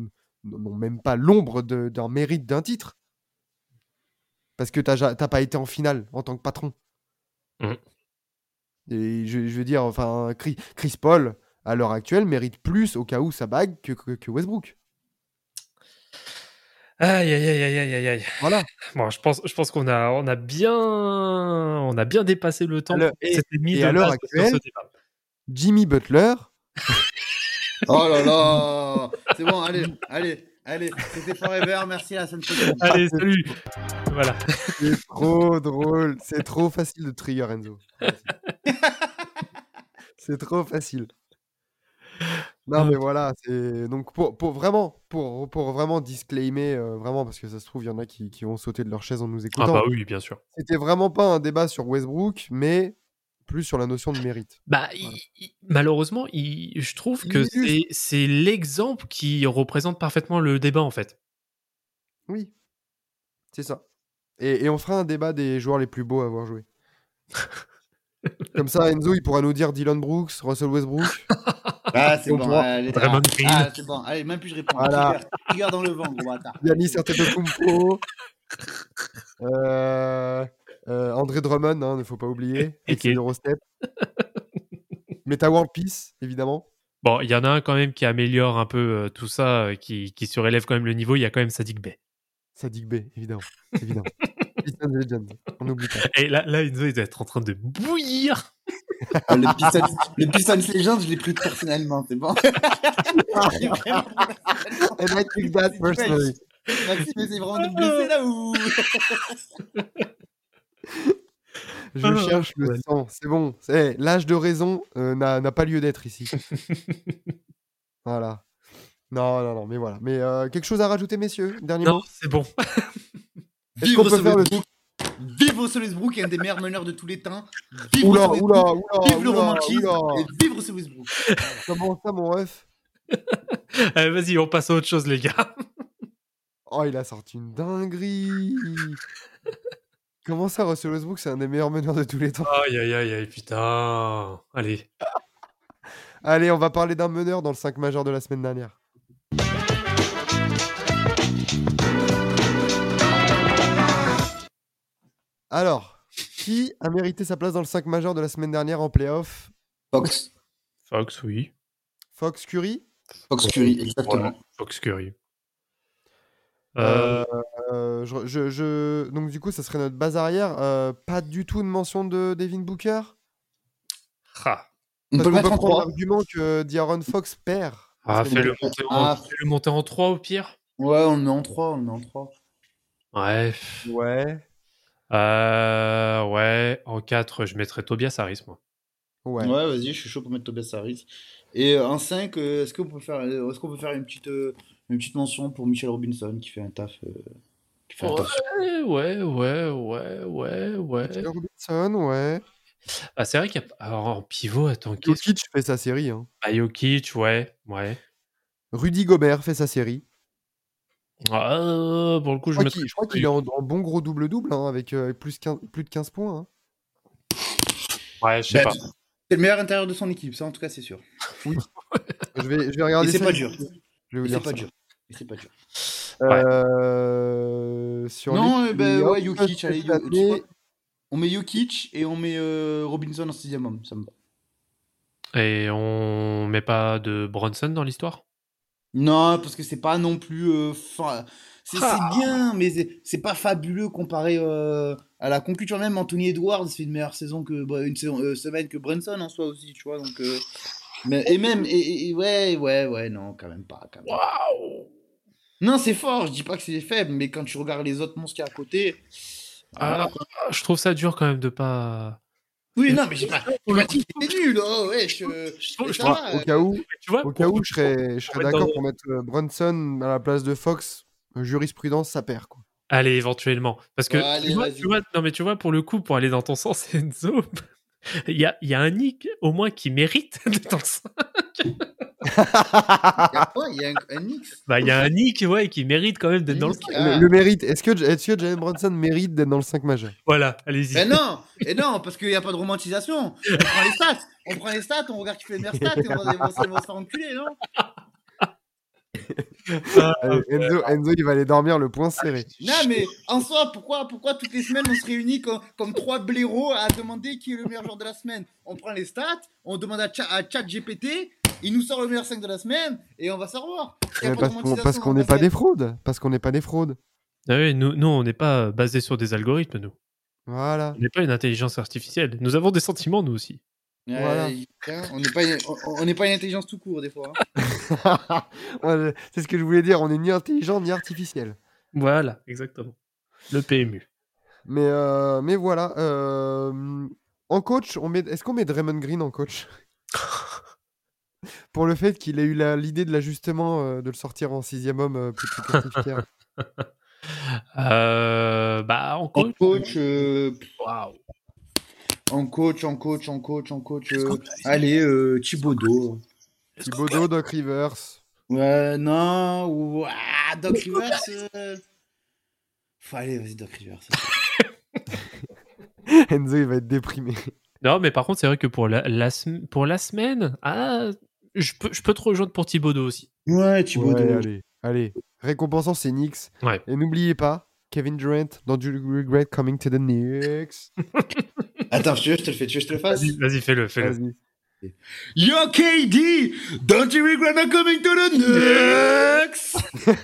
même pas l'ombre d'un mérite d'un titre. Parce que t'as pas été en finale en tant que patron. Mmh. Et je veux dire, enfin, Chris Paul, à l'heure actuelle, mérite plus au cas où sa bague que Westbrook. Aïe. Voilà. Bon, je pense qu'on a bien dépassé le temps. Et à l'heure actuelle, Jimmy Butler. Oh là là. C'est bon, allez. C'était Forever. Merci à la semaine prochaine. Allez, salut. Voilà. C'est trop drôle. C'est trop facile de trigger Enzo. C'est trop facile. Non, mais voilà. C'est... Donc, pour vraiment disclaimer, parce que ça se trouve, il y en a qui ont sauté de leur chaise en nous écoutant. Ah bah oui, bien sûr. C'était vraiment pas un débat sur Westbrook, mais... plus sur la notion de mérite. Bah, voilà. Malheureusement, je trouve que c'est l'exemple qui représente parfaitement le débat, en fait. Oui, c'est ça. Et on fera un débat des joueurs les plus beaux à avoir joué. Comme ça, Enzo, il pourra nous dire Dylan Brooks, Russell Westbrook. Ah, c'est bon. C'est bon. Allez, même plus je réponds. Voilà. Regarde dans le vent, gros bâtard. Giannis Antetokounmpo. André Drummond, il ne faut pas oublier. Et qui est Eurostep. Meta World Peace, évidemment. Bon, il y en a un quand même qui améliore un peu tout ça, qui surélève quand même le niveau. Il y a quand même Sadiq Bey. Sadiq Bey, évidemment. Piston Legend, on n'oublie pas. Et là, Enzo, il doit être en train de bouillir. Le Piston Legend, je l'ai pris personnellement, c'est bon. And I took that personally. Maxime, c'est vraiment blessé là ou... Je cherche le sang, c'est bon. L'âge de raison n'a pas lieu d'être ici. Voilà. Non, mais voilà. Mais quelque chose à rajouter, messieurs? Dernier mot. Non, c'est bon. Vive Russell Westbrook, un des meilleurs meneurs de tous les temps. Vive le romantisme et vive Russell Westbrook. Comment ça, mon ref? Allez, vas-y, on passe à autre chose, les gars. Oh, il a sorti une dinguerie. Comment ça, Russell Westbrook, c'est un des meilleurs meneurs de tous les temps? Aïe, putain. Allez. Allez, on va parler d'un meneur dans le 5 majeur de la semaine dernière. Alors, qui a mérité sa place dans le 5 majeur de la semaine dernière en play-off? Fox. Fox, oui. Fox Curry? Fox Curry, exactement. Voilà, Fox Curry. Donc du coup, ça serait notre base arrière. Pas du tout une mention de Devin Booker. Ha. On peut mettre en 3. L'argument que De'Aaron Fox perd. Fais le monter en 3 au pire. Ouais, on le met en 3. Ouais. Ouais, en 4, je mettrais Tobias Harris, moi. Ouais, vas-y, je suis chaud pour mettre Tobias Harris. Et en 5, est-ce qu'on peut faire une petite mention pour Mitchell Robinson qui fait un taf. Ouais. Mitchell Robinson, ouais. Ah, c'est vrai qu'il y a. Alors, en pivot, attends. Jokic fait sa série. Hein. Ah, Jokic, ouais. Rudy Gobert fait sa série. Ah, pour le coup, je crois qu'il est en bon gros double-double hein, avec plus de 15 points. Hein. Ouais, je sais pas. C'est le meilleur intérieur de son équipe, ça en tout cas, c'est sûr. Oui. je vais regarder. Et c'est ça. Pas dur. Je vais vous dire c'est ça. Pas dur. Jokic, allez, on met Jokic et on met Robinson en 6ème homme, ça me va. Et on met pas de Bronson dans l'histoire? Non, parce que c'est pas non plus... c'est bien, mais c'est pas fabuleux comparé à la conclusion. Même Anthony Edwards fait une meilleure semaine que Bronson en soi aussi, tu vois. Donc, non, quand même pas. Waouh! Non, c'est fort, je dis pas que c'est faible, mais quand tu regardes les autres monstres qu'il y a à côté... je trouve ça dur quand même de pas... Oui, non, mais j'ai pas... C'est nul, oh, ouais, Au cas où, je serais d'accord pour mettre Brunson à la place de Fox. Jurisprudence, ça perd, quoi. Allez, éventuellement. Parce que, tu vois, pour le coup, pour aller dans ton sens, c'est une zone. Il y a un Nick, au moins, qui mérite d'être dans le 5. Il y a un Nick qui mérite quand même d'être dans le 5. Le mérite. Est-ce que Jalen Brunson mérite d'être dans le 5 majeur? Voilà, allez-y. Mais non, parce qu'il n'y a pas de romantisation. On prend les stats, on regarde qui fait les meilleures stats et on va se faire enculer, non? Enzo, il va aller dormir le poing serré. Non, mais en soi, pourquoi toutes les semaines on se réunit comme trois blaireaux à demander qui est le meilleur joueur de la semaine? On prend les stats, on demande à ChatGPT, il nous sort le meilleur 5 de la semaine et on va se revoir. Parce qu'on n'est pas des fraudes. Ah oui, nous on n'est pas basé sur des algorithmes, nous. Voilà. On n'est pas une intelligence artificielle. Nous avons des sentiments, nous aussi. Voilà. On n'est pas une intelligence tout court des fois hein. C'est ce que je voulais dire, on n'est ni intelligent ni artificiel. Voilà, exactement, le PMU. Mais voilà, en coach, est-ce qu'on met Draymond Green en coach? Pour le fait qu'il ait eu l'idée de l'ajustement de le sortir en 6ème homme plus artificiel. En coach waouh. En coach. Allez, Thibodeau. Thibodeau, Doc Rivers. Ouais, non. Doc Rivers. Allez, vas-y, Doc Rivers. Enzo, il va être déprimé. Non, mais par contre, c'est vrai que pour la semaine, je peux te rejoindre pour Thibodeau aussi. Ouais, Thibodeau. Ouais, allez. Récompensant, c'est Knicks. Ouais. Et n'oubliez pas, Kevin Durant, don't you regret coming to the Knicks? Attends, je te le fasse. Vas-y, fais-le. Vas-y. Yo, KD, don't you regret not coming to the Knicks?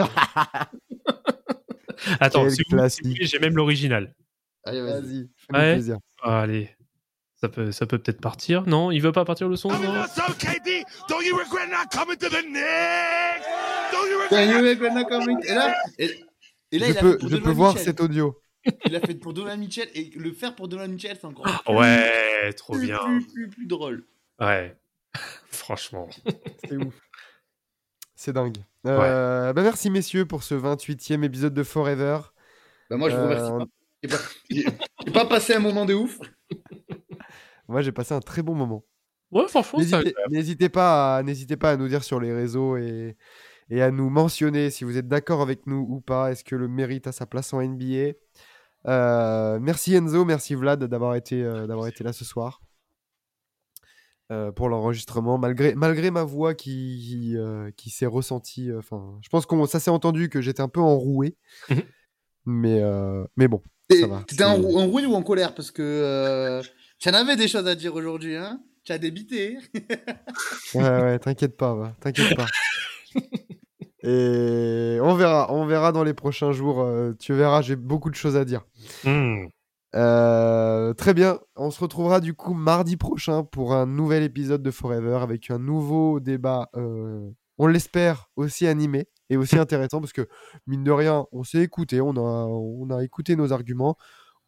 Attends, c'est classique. J'ai même l'original. Allez, vas-y. Fais-moi plaisir. Allez, ça peut peut-être partir. Non, il veut pas partir le son. KD, don't you regret not coming to the Knicks? Don't you regret not coming? Et là, je peux voir cet audio. Il l'a fait pour Donovan Mitchell et le faire pour Donovan Mitchell, c'est encore trop bien. Plus drôle. Ouais, franchement. C'est ouf. C'est dingue. Merci, messieurs, pour ce 28e épisode de Forever. Moi, je vous remercie. J'ai pas passé un moment de ouf. Moi, j'ai passé un très bon moment. Ouais, franchement, n'hésitez pas à nous dire sur les réseaux et à nous mentionner si vous êtes d'accord avec nous ou pas. Est-ce que le mérite a sa place en NBA? Merci Enzo, merci Vlad d'avoir été là ce soir pour l'enregistrement. Malgré ma voix qui s'est ressentie. Je pense que ça s'est entendu que j'étais un peu enroué. Mais bon. T'étais en rouille ou en colère? Parce que t'en avais des choses à dire aujourd'hui, hein. T'as débité. ouais, t'inquiète pas, t'inquiète pas. Et on verra dans les prochains jours. Tu verras, j'ai beaucoup de choses à dire. Très bien, on se retrouvera du coup mardi prochain pour un nouvel épisode de Forever avec un nouveau débat, on l'espère aussi animé et aussi intéressant, parce que mine de rien on s'est écouté, on a écouté nos arguments.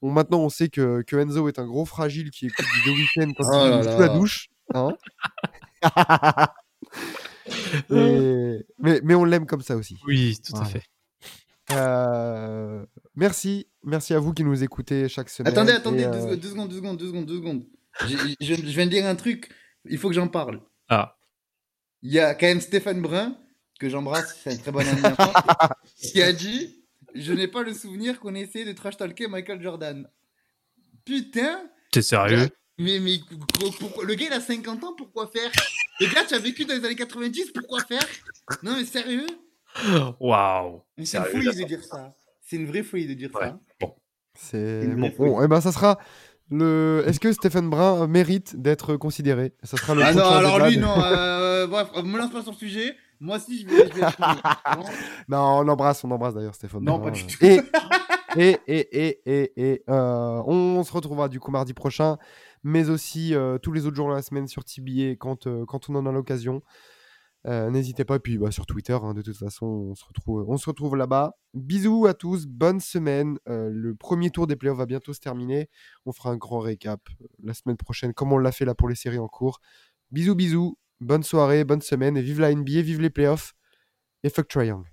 Maintenant on sait que Enzo est un gros fragile qui écoute du week-end quand il joue sous la douche, hein. Mais on l'aime comme ça aussi. Oui, tout à fait. Merci à vous qui nous écoutez chaque semaine. Attendez, deux secondes. Je viens de dire un truc, il faut que j'en parle. Ah. Il y a quand même Stéphane Brun, que j'embrasse, c'est un très bon ami, qui a dit « Je n'ai pas le souvenir qu'on ait essayé de trash-talker Michael Jordan. » Putain. T'es sérieux? Mais pourquoi, le gars il a 50 ans, pourquoi faire? Le gars, tu as vécu dans les années 90, pourquoi faire? Non mais sérieux? Waouh! C'est une folie de dire ça. C'est une vraie folie de dire ça. Bon. C'est bon. Et ben ça sera le. Est-ce que Stéphane Brun mérite d'être considéré? Ça sera le. Ah non, alors lui non. Bref, me lance pas sur le sujet. Moi aussi, je vais. Non, on embrasse d'ailleurs Stéphane. Non, Brun, pas du tout. Et on se retrouvera du coup mardi prochain, mais aussi tous les autres jours de la semaine sur TBA quand on en a l'occasion. N'hésitez pas, et puis sur Twitter, hein, de toute façon on se retrouve là-bas. Bisous à tous, bonne semaine. Le premier tour des playoffs va bientôt se terminer, on fera un grand récap la semaine prochaine comme on l'a fait là pour les séries en cours. Bisous, bonne soirée, bonne semaine, et vive la NBA, vive les playoffs, et fuck Trae Young.